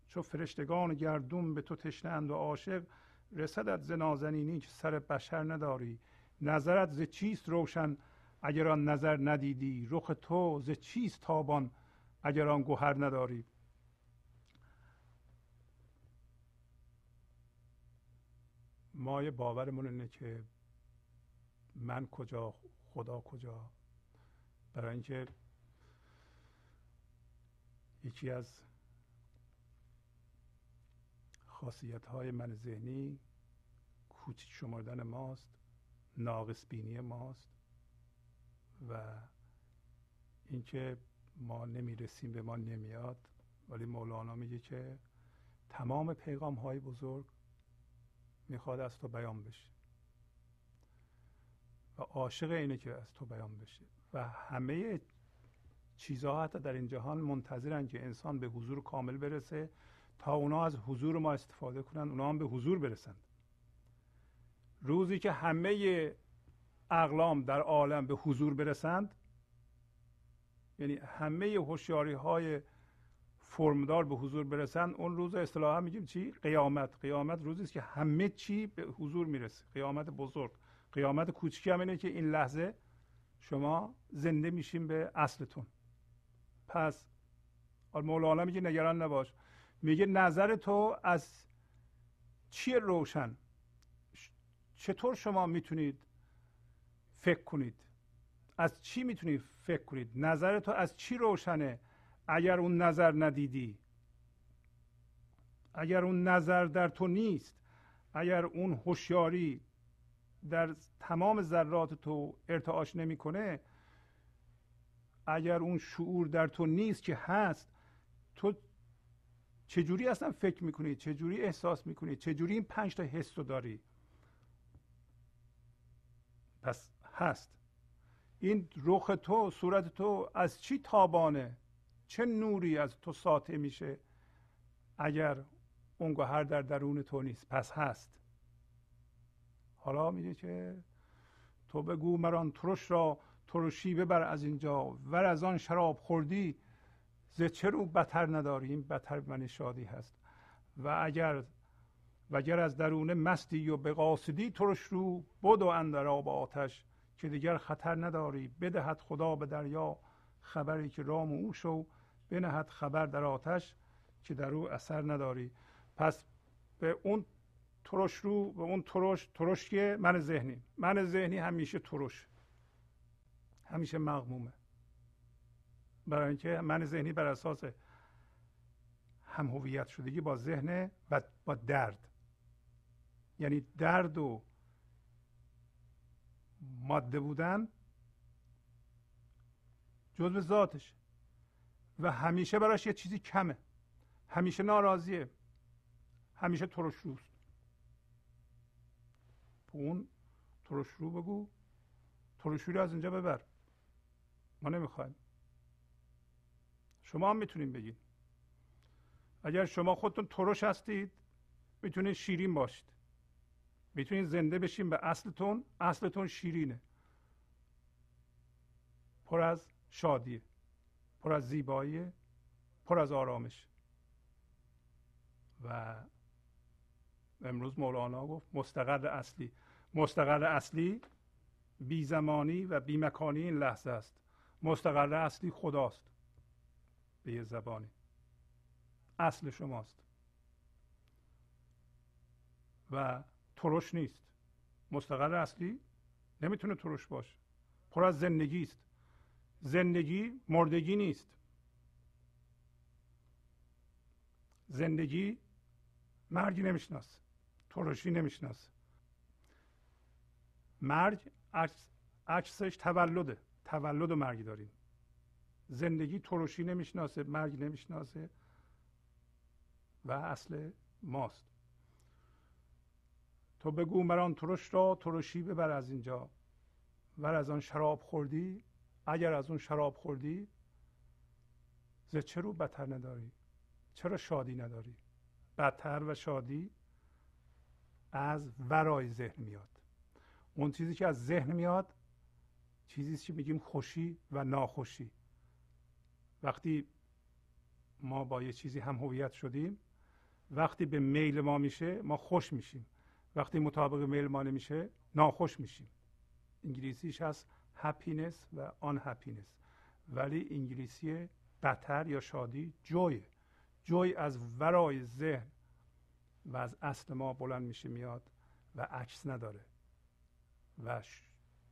چو فرشتگان گردون به تو تشنه‌اند و عاشق، رسدت ز نازنینی که سر بشر نداری. نظرت ز چیست روشن اگر آن نظر ندیدی، رخ تو ز چیست تابان اگر آن گوهر نداری. ما یه باورمون اینه که من کجا خدا کجا، برای اینکه یکی از خاصیت‌های من ذهنی کوچک شمردن ماست، ناقص بینی ماست و اینکه ما نمیرسیم، به ما نمیاد. ولی مولانا میگه که تمام پیغام‌های بزرگ میخواد از تو بیان بشه و عاشق اینه که از تو بیان بشه و همه چیزها حتی در این جهان منتظرن که انسان به حضور کامل برسه تا اونا از حضور ما استفاده کنن، اونا هم به حضور برسند. روزی که همه اقلام در عالم به حضور برسند، یعنی همه هوشیاری های فرمدار به حضور برسند، اون روز اصطلاحا میگیم چی؟ قیامت. قیامت روزی است که همه چی به حضور میرسه، قیامت بزرگ. قیامت کوچکی هم اینه که این لحظه شما زنده میشیم به اصلتون. پس مولانا میگه نگران نباش، میگه نظر تو از چیه روشن؟ چطور شما میتونید فکر کنید؟ از چی میتونید فکر کنید؟ نظر تو از چی روشنه اگر اون نظر ندیدی؟ اگر اون نظر در تو نیست، اگر اون هوشیاری در تمام ذرات تو ارتعاش نمیکنه، اگر اون شعور در تو نیست که هست، تو چجوری اصلا فکر میکنی؟ چجوری احساس میکنی؟ چجوری این پنج تا حس رو داری؟ پس هست. این رخ تو، صورت تو از چی تابانه؟ چه نوری از تو ساطع میشه اگر اون گوهر در درون تو نیست؟ پس هست. حالا میگه که تو بگو مران ترش را، ترشی ببر از اینجا، ور از آن شراب خوردی ز چه رو بتر نداری. این بتر من شادی هست. و اگر وگر از درون مستی و به قاصدی، ترش رو بدو اندر آب آتش که دیگر خطر نداری. بدهد خدا به دریا خبری که رام او شو، بنهد خبر در آتش که در او اثر نداری. پس به اون ترش رو، به اون ترش، ترش که من ذهنی، من ذهنی همیشه ترش، همیشه مغمومه، برای اینکه من ذهنی بر اساس هم هویت شدگی با ذهن و با درد، یعنی درد و ماده بودن جزء ذاتش و همیشه براش یه چیزی کمه، همیشه ناراضیه، همیشه ترش روست. اون ترش رو بگو، ترش رو از اینجا ببر، ما نمیخوایم. شما هم میتونید بگید. اگر شما خودتون ترش هستید، میتونید شیرین باشید، میتونید زنده بشین به اصلتون. اصلتون شیرینه، پر از شادیه، پر از زیباییه، پر از آرامش. و امروز مولانا گفت مستقر اصلی، مستقر اصلی بی زمانی و بی مکانی این لحظه است. مستقر اصلی خداست، به یه زبانی اصل شماست و ترش نیست. مستقر اصلی نمیتونه ترش باشه، پر از زندگی است. زندگی مردگی نیست، زندگی مرگی نمیشناسه، ترشی نمیشناسه. مرگ عکسش تولده، تولد و مرگ داریم. زندگی ترشی نمیشناسه، مرگ نمیشناسه و اصل ماست. تو بگو مران ترش را ترشی ببر از اینجا، ور از آن شراب خوردی، اگر از اون شراب خوردی ز چه رو بتر نداری؟ چرا شادی نداری؟ بتر و شادی از ورای ذهن میاد. اون چیزی که از ذهن میاد چیزی که میگیم خوشی و ناخوشی. وقتی ما با یه چیزی هم هویت شدیم، وقتی به میل ما میشه ما خوش میشیم، وقتی مطابق میل ما نمیشه ناخوش میشیم. انگلیسیش هست هپینس و آن هپینس، ولی انگلیسی بتر یا شادی جوی، جوی از ورای ذهن و از اصل ما بلند میشه میاد و عکس نداره. و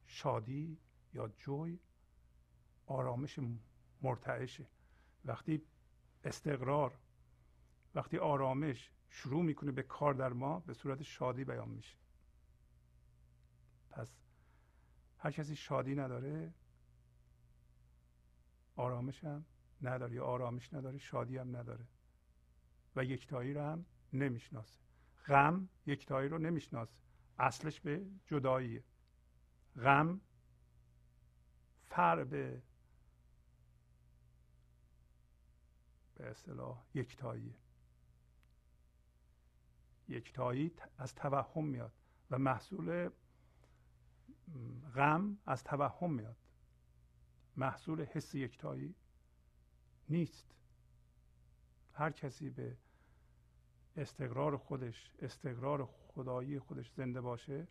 شادی یا جوی آرامش مرتعشه. وقتی استقرار، وقتی آرامش شروع میکنه به کار در ما، به صورت شادی بیان میشه. پس هر کسی شادی نداره آرامش هم نداره، یا آرامش نداره شادی هم نداره و یکتایی رو هم نمیشناسه. غم یکتایی رو نمیشناسه، اصلش به جداییه. غم فرع به به اصطلاح یکتاییه. یکتایی از توهم میاد و محصول غم از توهم میاد، محصول حس یکتایی نیست. هر کسی به استقرار خودش، استقرار خدایی خودش زنده باشه،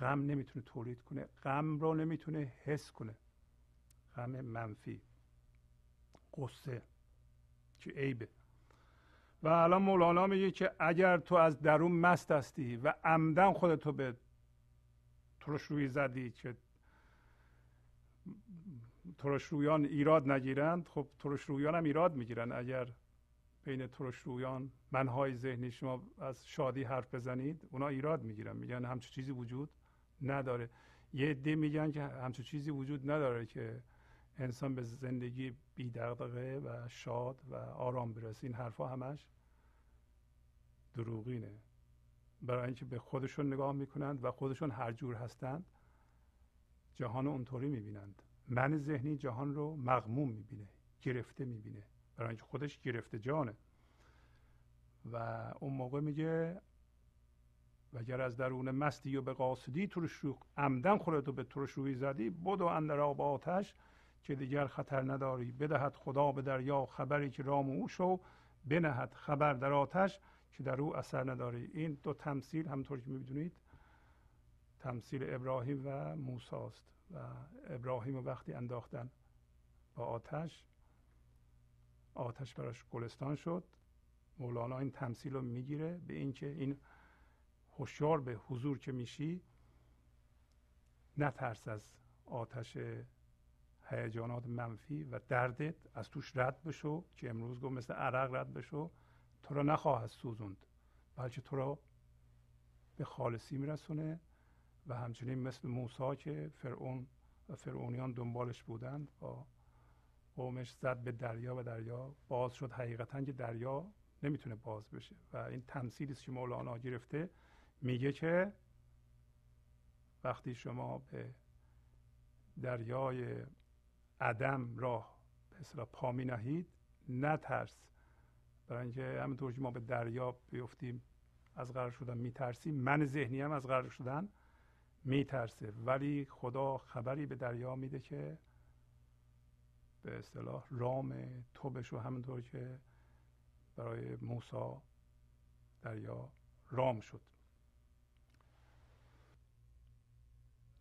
غم نمیتونه تولید کنه، غم رو نمیتونه حس کنه. غم منفی، قصه که عیبه. و الان مولانا میگه که اگر تو از درون مست هستی و عمدن خودتو به ترش روی زدی که ترش رویان ایراد نگیرند، خب ترش رویان هم ایراد میگیرند. اگر بین ترش رویان منهای ذهنی شما از شادی حرف بزنید اونا ایراد میگیرند، میگن همچون چیزی وجود نداره. یه عده میگن که همچون چیزی وجود نداره که انسان به زندگی بی دغدغه و شاد و آرام برسه. این حرفا همش دروغینه، برای اینکه به خودشون نگاه میکنند و خودشون هر جور هستند جهان اونطوری میبینند. من ذهنی جهان رو مغموم میبینه، گرفته میبینه، برای اینکه خودش گرفته جانه. و اون موقع میگه وگر از درون مستی و به قاصدی ترش رو عمدن خودتو به ترش روی زدی، بدو اندر آب آتش که دیگر خطر نداری. بدهد خدا به دریا خبری که رام او شو، بنهد خبر در آتش که در او اثر نداری. این دو تمثیل همطور که می‌دونید تمثیل ابراهیم و موسی است. و ابراهیم وقتی انداختن با آتش، آتش براش گلستان شد. مولانا این تمثیل رو میگیره به اینکه این هوشیار به حضور که میشی نترس از آتش هیجانات منفی و دردت از توش رد بشو، که امروز گفت مثل عرق رد بشو، تو را نخواهد سوزند بلکه تو را به خالصی میرسونه. و همچنین مثل موسی که فرعون و فرعونیان دنبالش بودند با قومش، زد به دریا و دریا باز شد. حقیقتاً که دریا نمیتونه باز بشه و این تمثیلی است که مولانا گرفته. میگه که وقتی شما به دریای عدم راه به اصطلاح پا می نهید نترس، برای اینکه همینطور که ما به دریا بیفتیم از غرق شدن میترسیم، من ذهنی هم از غرق شدن میترسه. ولی خدا خبری به دریا میده که به اصطلاح رام تو بشو، همینطور که برای موسی دریا رام شد.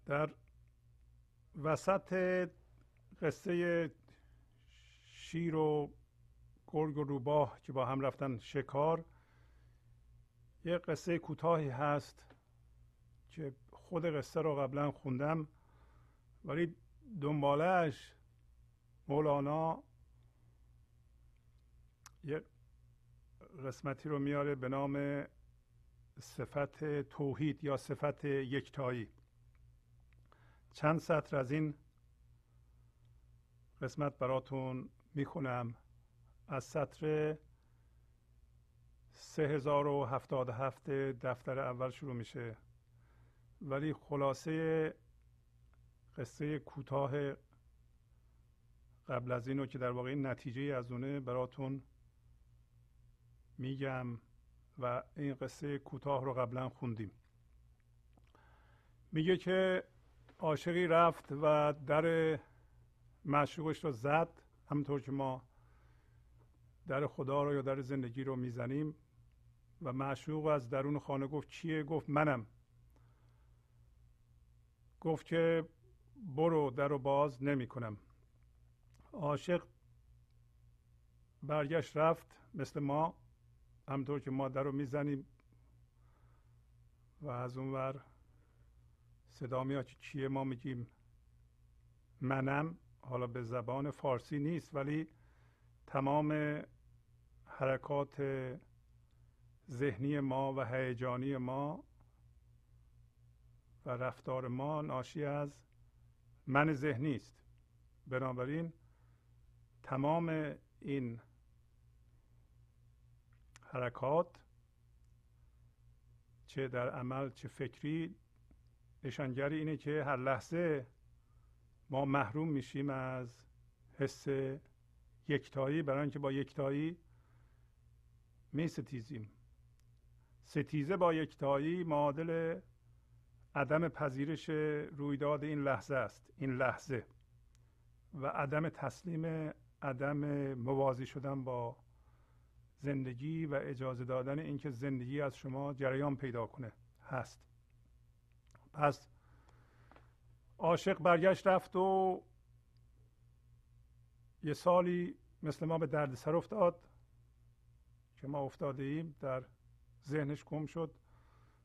در وسط قصه شیر و گرگ و روباه که با هم رفتن شکار، یه قصه کوتاهی هست که خود قصه رو قبلا خوندم، ولی دنبالش مولانا یه قسمتی رو میاره به نام صفت توحید یا صفت یکتایی. چند سطر از این قسمت براتون میخونم از سطر سه هزار و هفتاد و هفت دفتر اول شروع میشه، ولی خلاصه قصه کوتاه قبل از اینو که در واقع نتیجه از اونه براتون میگم و این قصه کوتاه رو قبلا خوندیم. میگه که عاشقی رفت و در معشوقش رو زد، همونطور که ما در خدا رو یا در زندگی رو میزنیم، و معشوق از درون خانه گفت چیه؟ گفت منم. گفت که برو در رو باز نمی کنم. عاشق برگشت رفت مثل ما، همطور که ما در رو میزنیم و از اون ور صدا میاد که چیه؟ ما میگیم منم. حالا به زبان فارسی نیست ولی تمام حرکات ذهنی ما و هیجانی ما و رفتار ما ناشی از من ذهنی است. بنابراین تمام این حرکات چه در عمل چه فکری نشانگری اینه که هر لحظه ما محروم میشیم از حس یکتایی، برای اینکه با یکتایی می ستیزیم. ستیزه با یکتایی معادل عدم پذیرش رویداد این لحظه است، این لحظه، و عدم تسلیم، عدم موازی شدن با زندگی و اجازه دادن اینکه زندگی از شما جریان پیدا کنه هست. پس عاشق برگشت رفت و یه سالی مثل ما به دردسر افتاد که ما افتاده ایم، در ذهنش گم شد.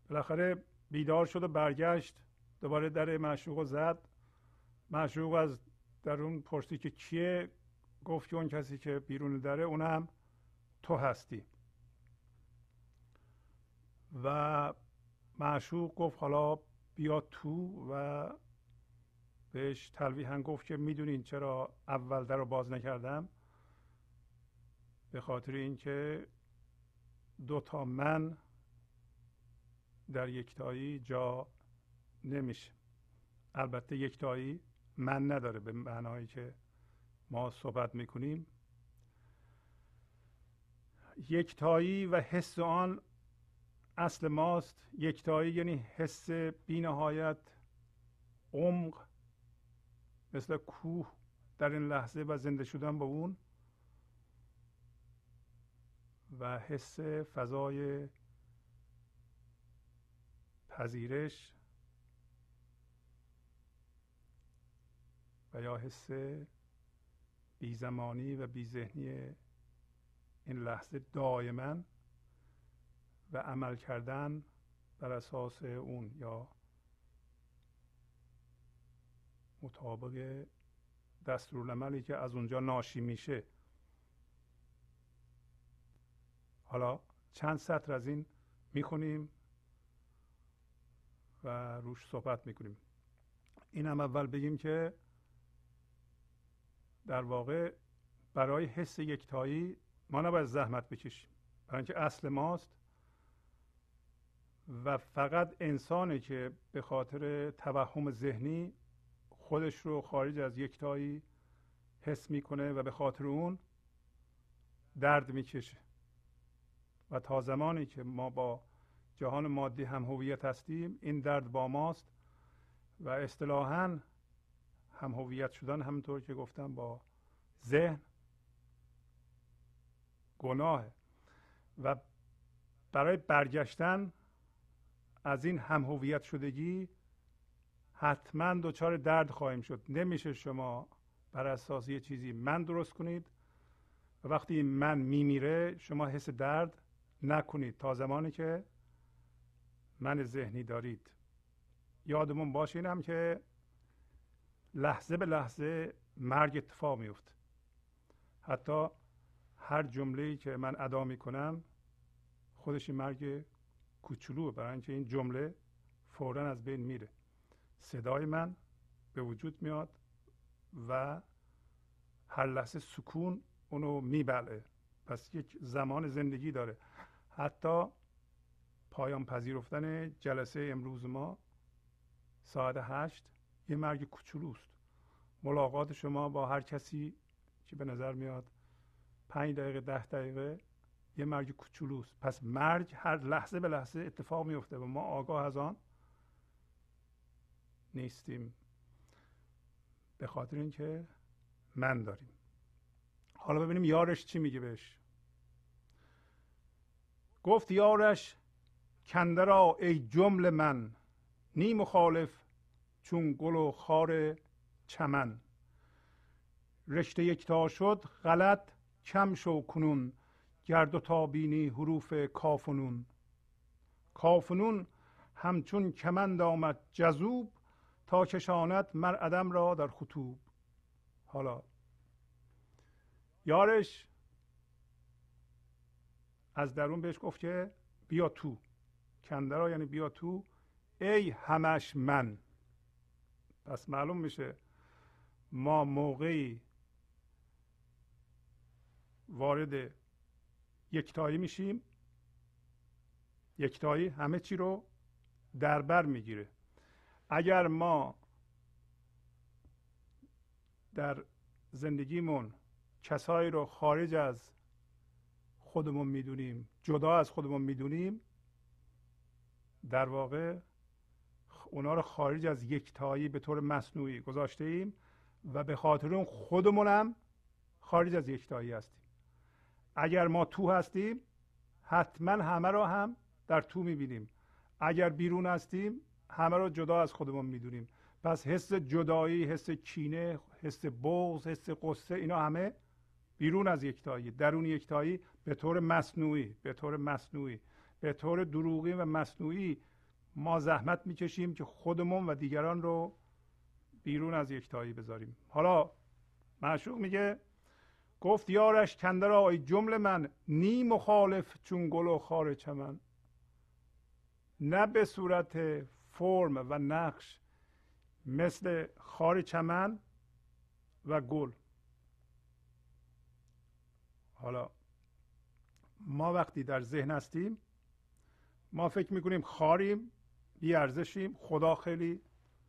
بالاخره بیدار شد و برگشت دوباره در معشوق زد. معشوق از درون پرسی که کیه؟ گفت که اون کسی که بیرون دره، اون هم تو هستی. و معشوق گفت حالا بیا تو، و بهش تلویحاً گفت که میدونین چرا اول در رو باز نکردم؟ به خاطر اینکه دو تا من در یکتایی جا نمیشه. البته یکتایی من نداره به معنایی که ما صحبت میکنیم. یکتایی و حس آن اصل ماست. یکتایی یعنی حس بی‌نهایت، عمق، مثل کوه در این لحظه و زنده شدن با اون، و حس فضای پذیرش و یا حس بیزمانی و بیذهنی این لحظه دائما، و عمل کردن بر اساس اون یا مطابق دستورالعملی که از اونجا ناشی میشه. حالا چند سطر از این میخونیم و روش صحبت میکنیم. این هم اول بگیم که در واقع برای حس یکتایی ما نباید زحمت بکشیم، برای اینکه اصل ماست، و فقط انسانه که به خاطر توهم ذهنی خودش رو خارج از یکتایی حس میکنه و به خاطر اون درد میکشه. و تا زمانی که ما با جهان مادی هم هویت هستیم این درد با ماست، و اصطلاحاً هم هویت شدن همونطور که گفتم با ذهن گناهه، و برای برگشتن از این هم هویت شدگی حتما دچار درد خواهیم شد. نمیشه شما بر اساس یه چیزی من درست کنید و وقتی من میمیره شما حس درد نکنید، تا زمانی که من ذهنی دارید. یادمون باشه اینم که لحظه به لحظه مرگ اتفاق میفته. حتی هر جمله‌ای که من ادا میکنم خودش مرگ کوچولو، برای اینکه این جمله فوراً از بین میره. صدای من به وجود میاد و هر لحظه سکون اونو میبلعه. پس یک زمان زندگی داره. حتی پایان پذیرفتن جلسه امروز ما ساعت هشت یه مرگ کوچولوست. ملاقات شما با هر کسی که به نظر میاد پنج دقیقه ده دقیقه یه مرگ کوچولوست. پس مرگ هر لحظه به لحظه اتفاق میفته و ما آگاه از آن نیستیم، به خاطر اینکه من داریم. حالا ببینیم یارش چی میگه بهش. گفت یارش کنده را ای جمله من، نی مخالف چون گل و خار چمن. رشته یکتا شد غلط کم شو کنون، گرد و تابینی حروف کافنون. کافنون همچون کمند آمد جذوب، تا کشاند مر عدم را در خطوب. حالا یارش از درون بهش گفت که بیا تو، کندرا یعنی بیا تو، ای همش من. پس معلوم میشه ما موقعی وارد یکتایی میشیم، یکتایی همه چی رو در بر میگیره. اگر ما در زندگیمون کسایی رو خارج از خودمون میدونیم، جدا از خودمون میدونیم، در واقع اونا رو خارج از یکتایی به طور مصنوعی گذاشته ایم و به خاطر اون خودمون هم خارج از یکتایی هستیم. اگر ما تو هستیم حتما همه رو هم در تو میبینیم. اگر بیرون هستیم همه رو جدا از خودمون میدونیم. پس حس جدایی، حس کینه، حس بغض، حس غصه، اینا همه بیرون از یکتایی، درون یکتایی به طور مصنوعی، به طور مصنوعی، به طور دروغی و مصنوعی ما زحمت میکشیم که خودمون و دیگران رو بیرون از یکتایی بذاریم. حالا معشوق میگه گفت یارش کنده را ای جمله من، نی مخالف چون گل و خار چمن. نه به صورت فرم و نقش مثل خار چمن و گل. حالا ما وقتی در ذهن هستیم ما فکر میکنیم خاریم، بیارزشیم، خدا خیلی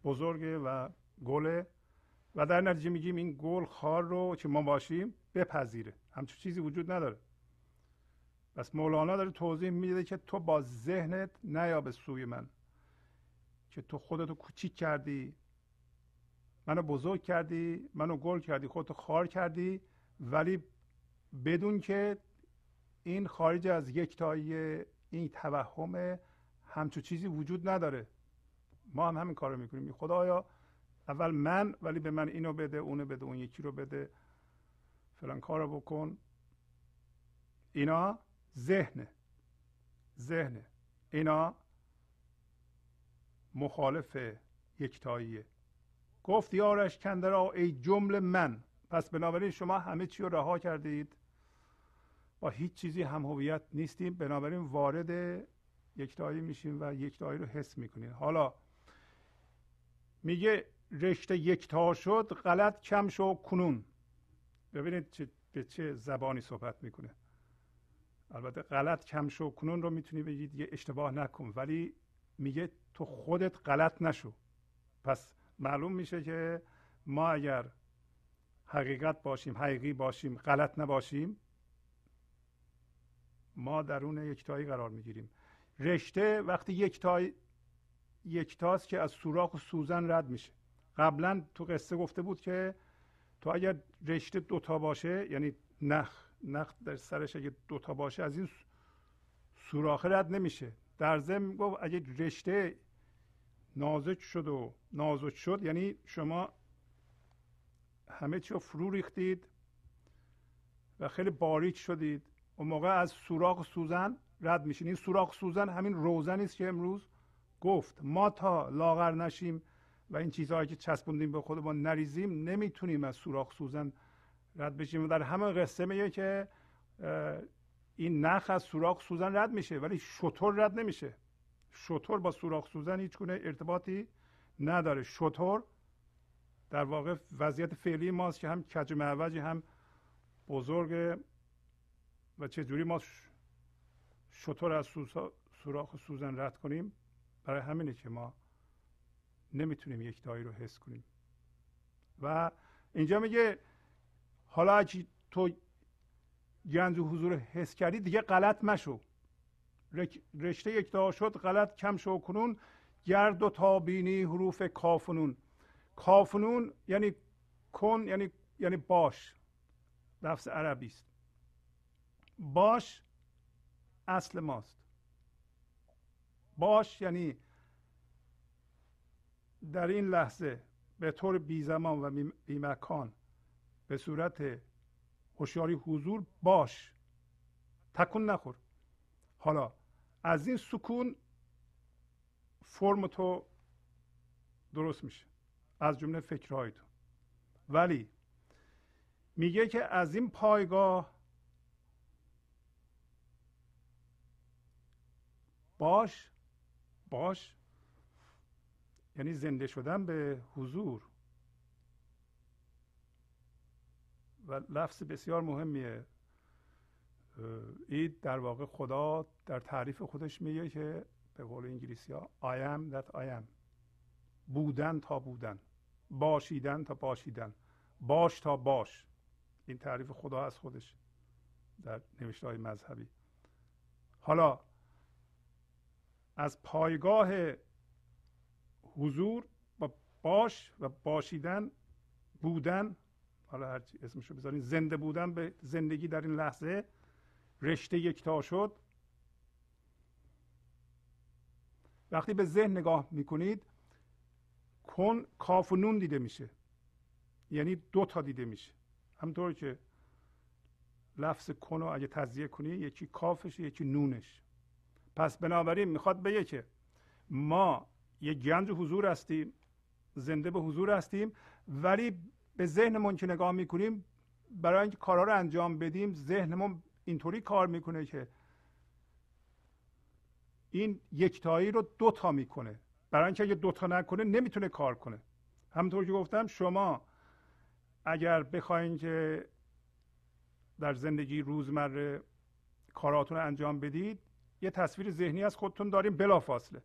بزرگه و گله، و در نتیجه میگیم این گل خار رو که ما باشیم بپذیره. همچون چیزی وجود نداره. بس مولانا داره توضیح میده که تو با ذهنت نیا به سوی من، که تو خودتو کوچیک کردی، منو بزرگ کردی، منو گل کردی، خودتو خار کردی، ولی بدون که این خارج از یکتایی، این توهم، همچون چیزی وجود نداره. ما هم همین کارو میکنیم. خدایا اول من، ولی به من اینو بده، اونو بده، اون یکی رو بده، فلان کارو بکن. اینا ذهنه، ذهنه. اینا مخالف یکتاییه. گفت یارش کنده را ای جمله من. پس بنابراین شما همه چی رو رها کردید، با هیچ چیزی هم هویت نیستیم، بنابراین وارد یکتایی میشیم و یکتایی رو حس میکنیم. حالا میگه رشته یکتا شد غلط کم شو کنون. ببینید چه به چه زبانی صحبت میکنه. البته غلط کم شو کنون رو میتونی بگید یه اشتباه نکن، ولی میگه تو خودت غلط نشو. پس معلوم میشه که ما اگر حقیقت باشیم، حقیقی باشیم، غلط نباشیم، ما درون یکتایی قرار میگیریم. رشته وقتی یکتایی یکتاست که از سوراخ و سوزن رد میشه. قبلا تو قصه گفته بود که تو اگر رشته دوتا باشه، یعنی نخ نخ در سرش اگه دوتا باشه از این سوراخ رد نمیشه. در ضمن گفت اگه رشته نازک شد و نازک شد یعنی شما همه چی رو فرو ریختید و خیلی باریک شدید، اون موقع از سوراخ سوزن رد میشین. این سوراخ سوزن همین روزنی است که امروز گفت ما تا لاغر نشیم و این چیزهایی که چسبوندیم به خودمون نریزیم نمیتونیم از سوراخ سوزن رد بشیم. و در همه قصه میگه که این نخ از سوراخ سوزن رد میشه ولی شتر رد نمیشه. شتر با سوراخ سوزن هیچ گونه ارتباطی نداره. شتر در واقع وضعیت فعلی ماست که هم کج معوجی هم بزرگ و چجوری ما شتر از سوراخ سوزن رد کنیم. برای همینه که ما نمیتونیم یک تایی رو حس کنیم. و اینجا میگه حالا اگه تو گنج و حضور حس کردی دیگه غلط مشو، رشته یکتا شد غلط کم شو کنون، گرد و تابینی حروف کافنون. کافنون یعنی کن، یعنی یعنی باش، لفظ عربی است. باش اصل ماست. باش یعنی در این لحظه به طور بی زمان و بی مکان به صورت هوشیاری حضور باش، تکون نخور. حالا از این سکون فرم تو درست میشه، از جمله فکرهای تو. ولی میگه که از این پایگاه باش، باش یعنی زنده شدن به حضور و لفظ بسیار مهمیه. این در واقع خدا در تعریف خودش میگه که به قول انگلیسی ها I am that I am، بودن تا بودن، باشیدن تا باشیدن، باش تا باش. این تعریف خدا از خودش در نوشته های مذهبی. حالا از پایگاه حضور با باش و باشیدن، بودن، حالا هر چی اسمشو بذارین، زنده بودن به زندگی در این لحظه، رشته یکتا شد. وقتی به ذهن نگاه میکنید کن کاف و نون دیده میشه، یعنی دو تا دیده میشه. همطور که لفظ کن رو اگه تجزیه کنی یکی کافش یکی نونش. پس بنابراین میخواد بگه که ما یک گنج حضور هستیم، زنده به حضور هستیم، ولی به ذهنمون که نگاه میکنیم برای اینکه کارها رو انجام بدیم ذهنمون اینطوری کار میکنه که این یکتایی رو دوتا میکنه. برای اینکه اگه دوتا نکنه نمیتونه کار کنه. همونطور که گفتم شما اگر بخواین که در زندگی روزمره کاراتون رو انجام بدید یه تصویر ذهنی از خودتون داریم بلافاصله،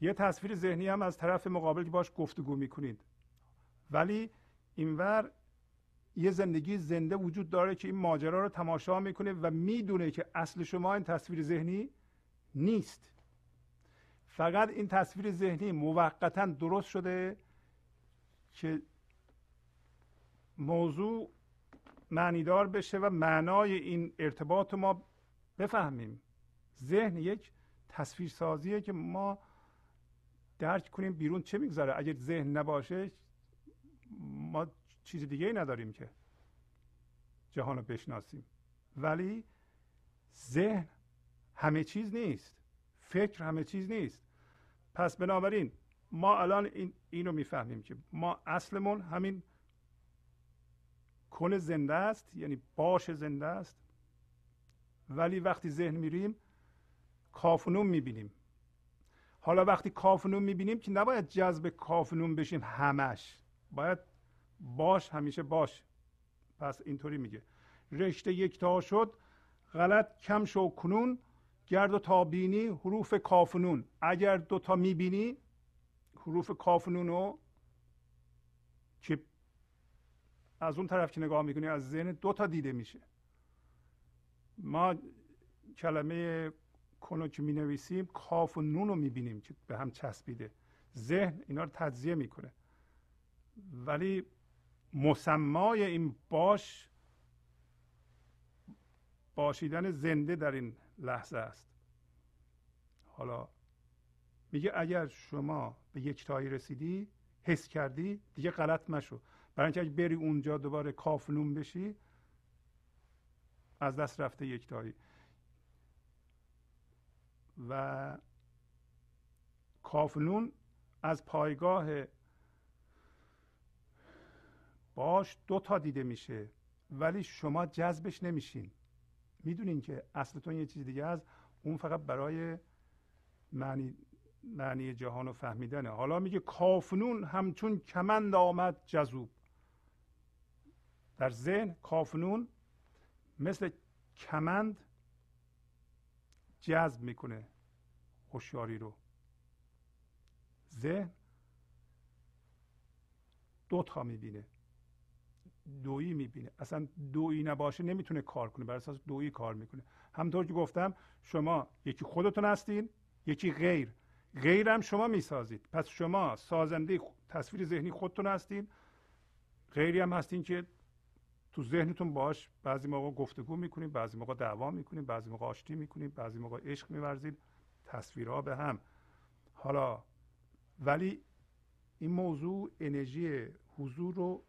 یه تصویر ذهنی هم از طرف مقابل که باش گفتگو میکنید. ولی اینور یه زندگی زنده وجود داره که این ماجرا رو تماشا میکنه و میدونه که اصل شما این تصویر ذهنی نیست، فقط این تصویر ذهنی موقتاً درست شده که موضوع معنیدار بشه و معنای این ارتباط رو ما بفهمیم. ذهن یک تصویر سازیه که ما درک کنیم بیرون چه میگذاره. اگر ذهن نباشه ما چیز دیگه ای نداریم که جهان رو بشناسیم. ولی ذهن همه چیز نیست، فکر همه چیز نیست. پس بنابراین ما الان این اینو میفهمیم که ما اصلمون همین کل زنده است، یعنی باش زنده است. ولی وقتی ذهن میریم کافنون میبینیم. حالا وقتی کافنون میبینیم که نباید جذب کافنون بشیم، همش باید باش، همیشه باش. پس اینطوری میگه رشته یکتا شد غلط کم شو کنون، گرد و تابینی حروف کافنون. اگر دوتا میبینی حروف کافنون رو که از اون طرف که نگاه میکنی از ذهن دوتا دیده میشه. ما کلمه کنو که مینویسیم کاف و نون رو میبینیم که به هم چسبیده، ذهن اینا رو تجزیه میکنه. ولی مسمای این باش، باشیدن زنده در این لحظه است. حالا میگه اگر شما به یکتایی رسیدی، حس کردی، دیگه غلط مشو، برای اینکه اگه بری اونجا دوباره کاف نون بشی از دست رفته یکتایی. و کاف نون از پایگاه باش دوتا دیده میشه ولی شما جذبش نمیشین. میدونین که اصلتون یه چیز دیگه است، اون فقط برای معنی معنی جهان و فهمیدنه. حالا میگه کافنون همچون کمند آمد جذوب. در ذهن کافنون مثل کمند جذب میکنه هوشیاری رو. ذهن دو تا میبینه، دویی میبینه، اصلا دویی نباشه نمیتونه کار کنه، بر اساس دویی کار میکنه. همطور که گفتم شما یکی خودتون هستین، یکی غیر، غیر هم شما میسازید. پس شما سازنده تصویر ذهنی خودتون هستین، غیری هم هستین که تو ذهنتون باش بعضی موقع گفتگو میکنید، بعضی موقع دعوا میکنید، بعضی موقع آشتی میکنید، بعضی موقع عشق میورزید، تصویرها به هم. حالا ولی این موضوع انرژی حضور رو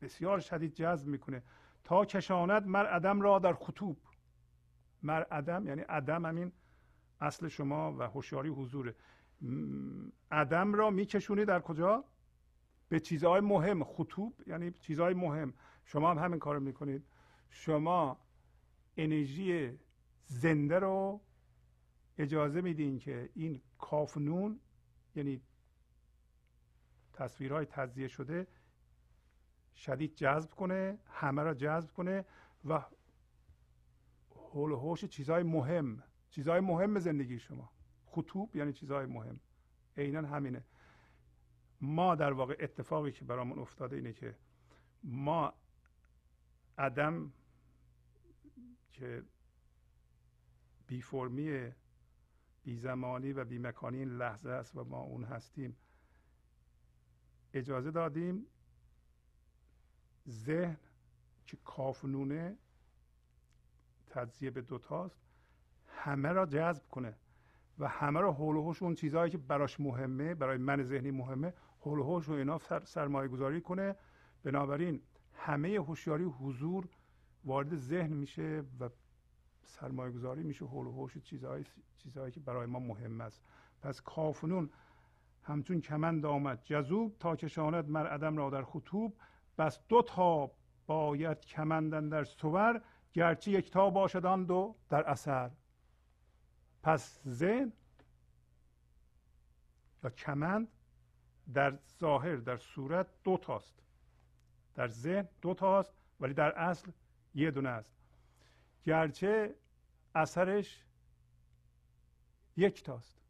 بسیار شدید جذب میکنه. تا کشاند مر عدم را در خطوب. مر عدم یعنی عدم، همین اصل شما و هوشیاری حضوره. عدم را میکشونی در کجا؟ به چیزهای مهم. خطوب یعنی چیزهای مهم. شما هم همین کارو میکنید. شما انرژی زنده رو اجازه میدین که این کافنون یعنی تصویرهای تجزیه شده شدید جذب کنه، همه را جذب کنه و حول و حوش چیزهای مهم، چیزهای مهم زندگی شما. خطوب یعنی چیزهای مهم، عیناً همینه. ما در واقع اتفاقی که برامون افتاده اینه که ما عدم که بی فرمی، بی زمانی و بی مکانی این لحظه است و ما اون هستیم، اجازه دادیم ذهن که کافنونه تجزیه به دوتاست همه را جذب کنه و همه را حول و حوش اون چیزهایی که براش مهمه، برای من ذهنی مهمه، حول و حوش و اینا سرمایه گذاری کنه. بنابراین همه هوشیاری حضور وارد ذهن میشه و سرمایه گذاری میشه حول و حوش چیزهایی چیزهایی که برای ما مهم است. پس کافنون همچون کمند آمد جذوب، تا کشاند مر عدم را در خطوب. بس دو تا باید کمند در صور، گرچه یک تا باشد آن دو در اثر. پس ذهن یا کمند در ظاهر در صورت دو تاست، در ذهن دو تاست ولی در اصل یه دونه است، گرچه اثرش یک تاست.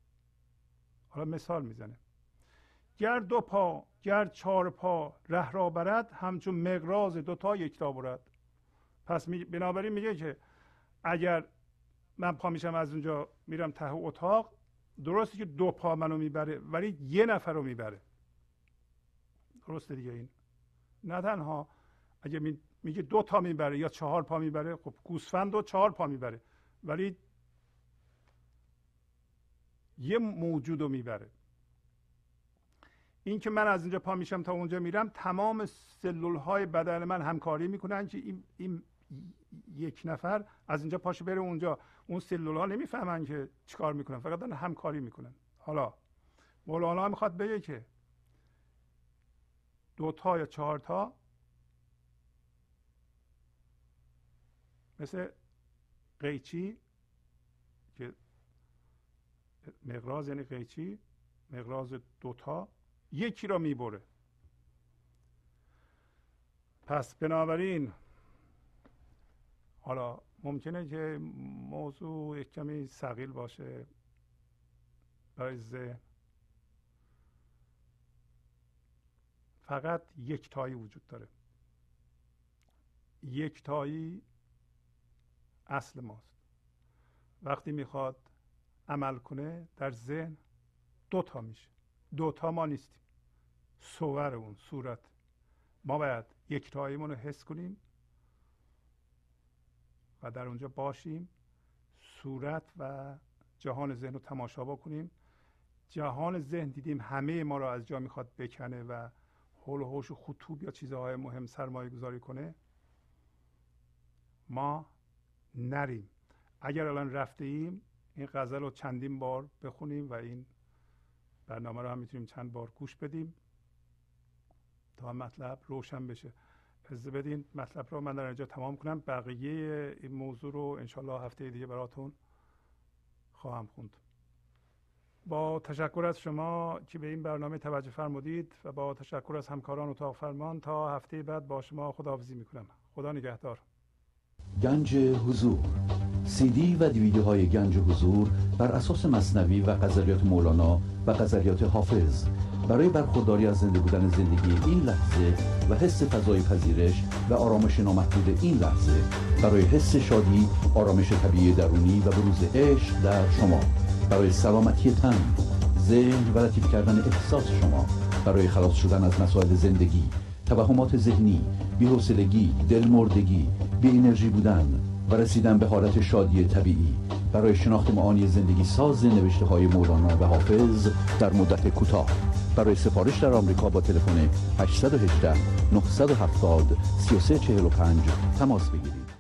حالا مثال میزنه: گر دو پا گر چهار پا ره را برد، همچون مقراض دوتا یکتا برد. پس می... بنابراین میگه که اگر من پا میشم از اونجا میرم ته اتاق، درسته که دو پا منو میبره ولی یه نفر رو میبره، درسته دیگه. این نه تنها اگه می... میگه دو تا میبره یا چهار پا میبره، خب گوسفند و چهار پا میبره ولی یه موجود رو میبره. این که من از اینجا پا میشم تا اونجا میرم، تمام سلول های بدن من همکاری میکنن که این, این یک نفر از اینجا پاشو بره اونجا. اون سلول ها نمیفهمن که چیکار میکنن، فقط دارن همکاری میکنن. حالا مولانا میخواد بگه که دوتا یا چهارتا مثل قیچی، که مقراض یعنی قیچی، مقراض دوتا یکی را میبره. پس بنابراین حالا ممکنه که موضوع یک کمی ثقیل باشه برای ذهن، فقط یک تایی وجود داره، یک تایی اصل ماست. وقتی میخواد عمل کنه در ذهن دوتا میشه، دوتا ما نیستیم، صور اون صورت. ما باید یکتاییمون رو حس کنیم و در اونجا باشیم، صورت و جهان ذهن رو تماشا بکنیم. جهان ذهن دیدیم همه ما رو از جا میخواد بکنه و حول و حوش و خطوب یا چیزهای مهم سرمایه گذاری کنه، ما نریم. اگر الان رفته ایم این غزل رو چندین بار بخونیم و این برنامه رو هم میتونیم چند بار گوش بدیم تا مطلب روشن بشه. پس بدین مطلب رو من در اینجا تمام کنم، بقیه این موضوع رو انشالله هفته دیگه براتون خواهم خوند. با تشکر از شما که به این برنامه توجه فرمودید و با تشکر از همکاران اتاق فرمان، تا هفته بعد با شما خداحافظی میکنم. خدا نگهدار. گنج حضور، سی دی و دیویدیوهای گنج حضور بر اساس مثنوی و غزلیات مولانا و غزلیات حافظ برای برخورداری از زنده بودن زندگی این لحظه و حس فضای پذیرش و آرامش نامحدود این لحظه، برای حس شادی، آرامش طبیعی درونی و بروز عشق در شما، برای سلامتی تن، ذهن و لطیف کردن احساس شما، برای خلاص شدن از مسائل زندگی، توهمات ذهنی، بی‌حوصلگی، دلمردگی، بی انرژی بودن و رسیدن به حالت شادی طبیعی، برای شناخت معانی زندگی ساز نوشته‌های مولانا و حافظ در مدت کوتاه، برای سفارش در آمریکا با تلفن هشت یک هشت نه هفت صفر سه سه چهار پنج تماس بگیرید.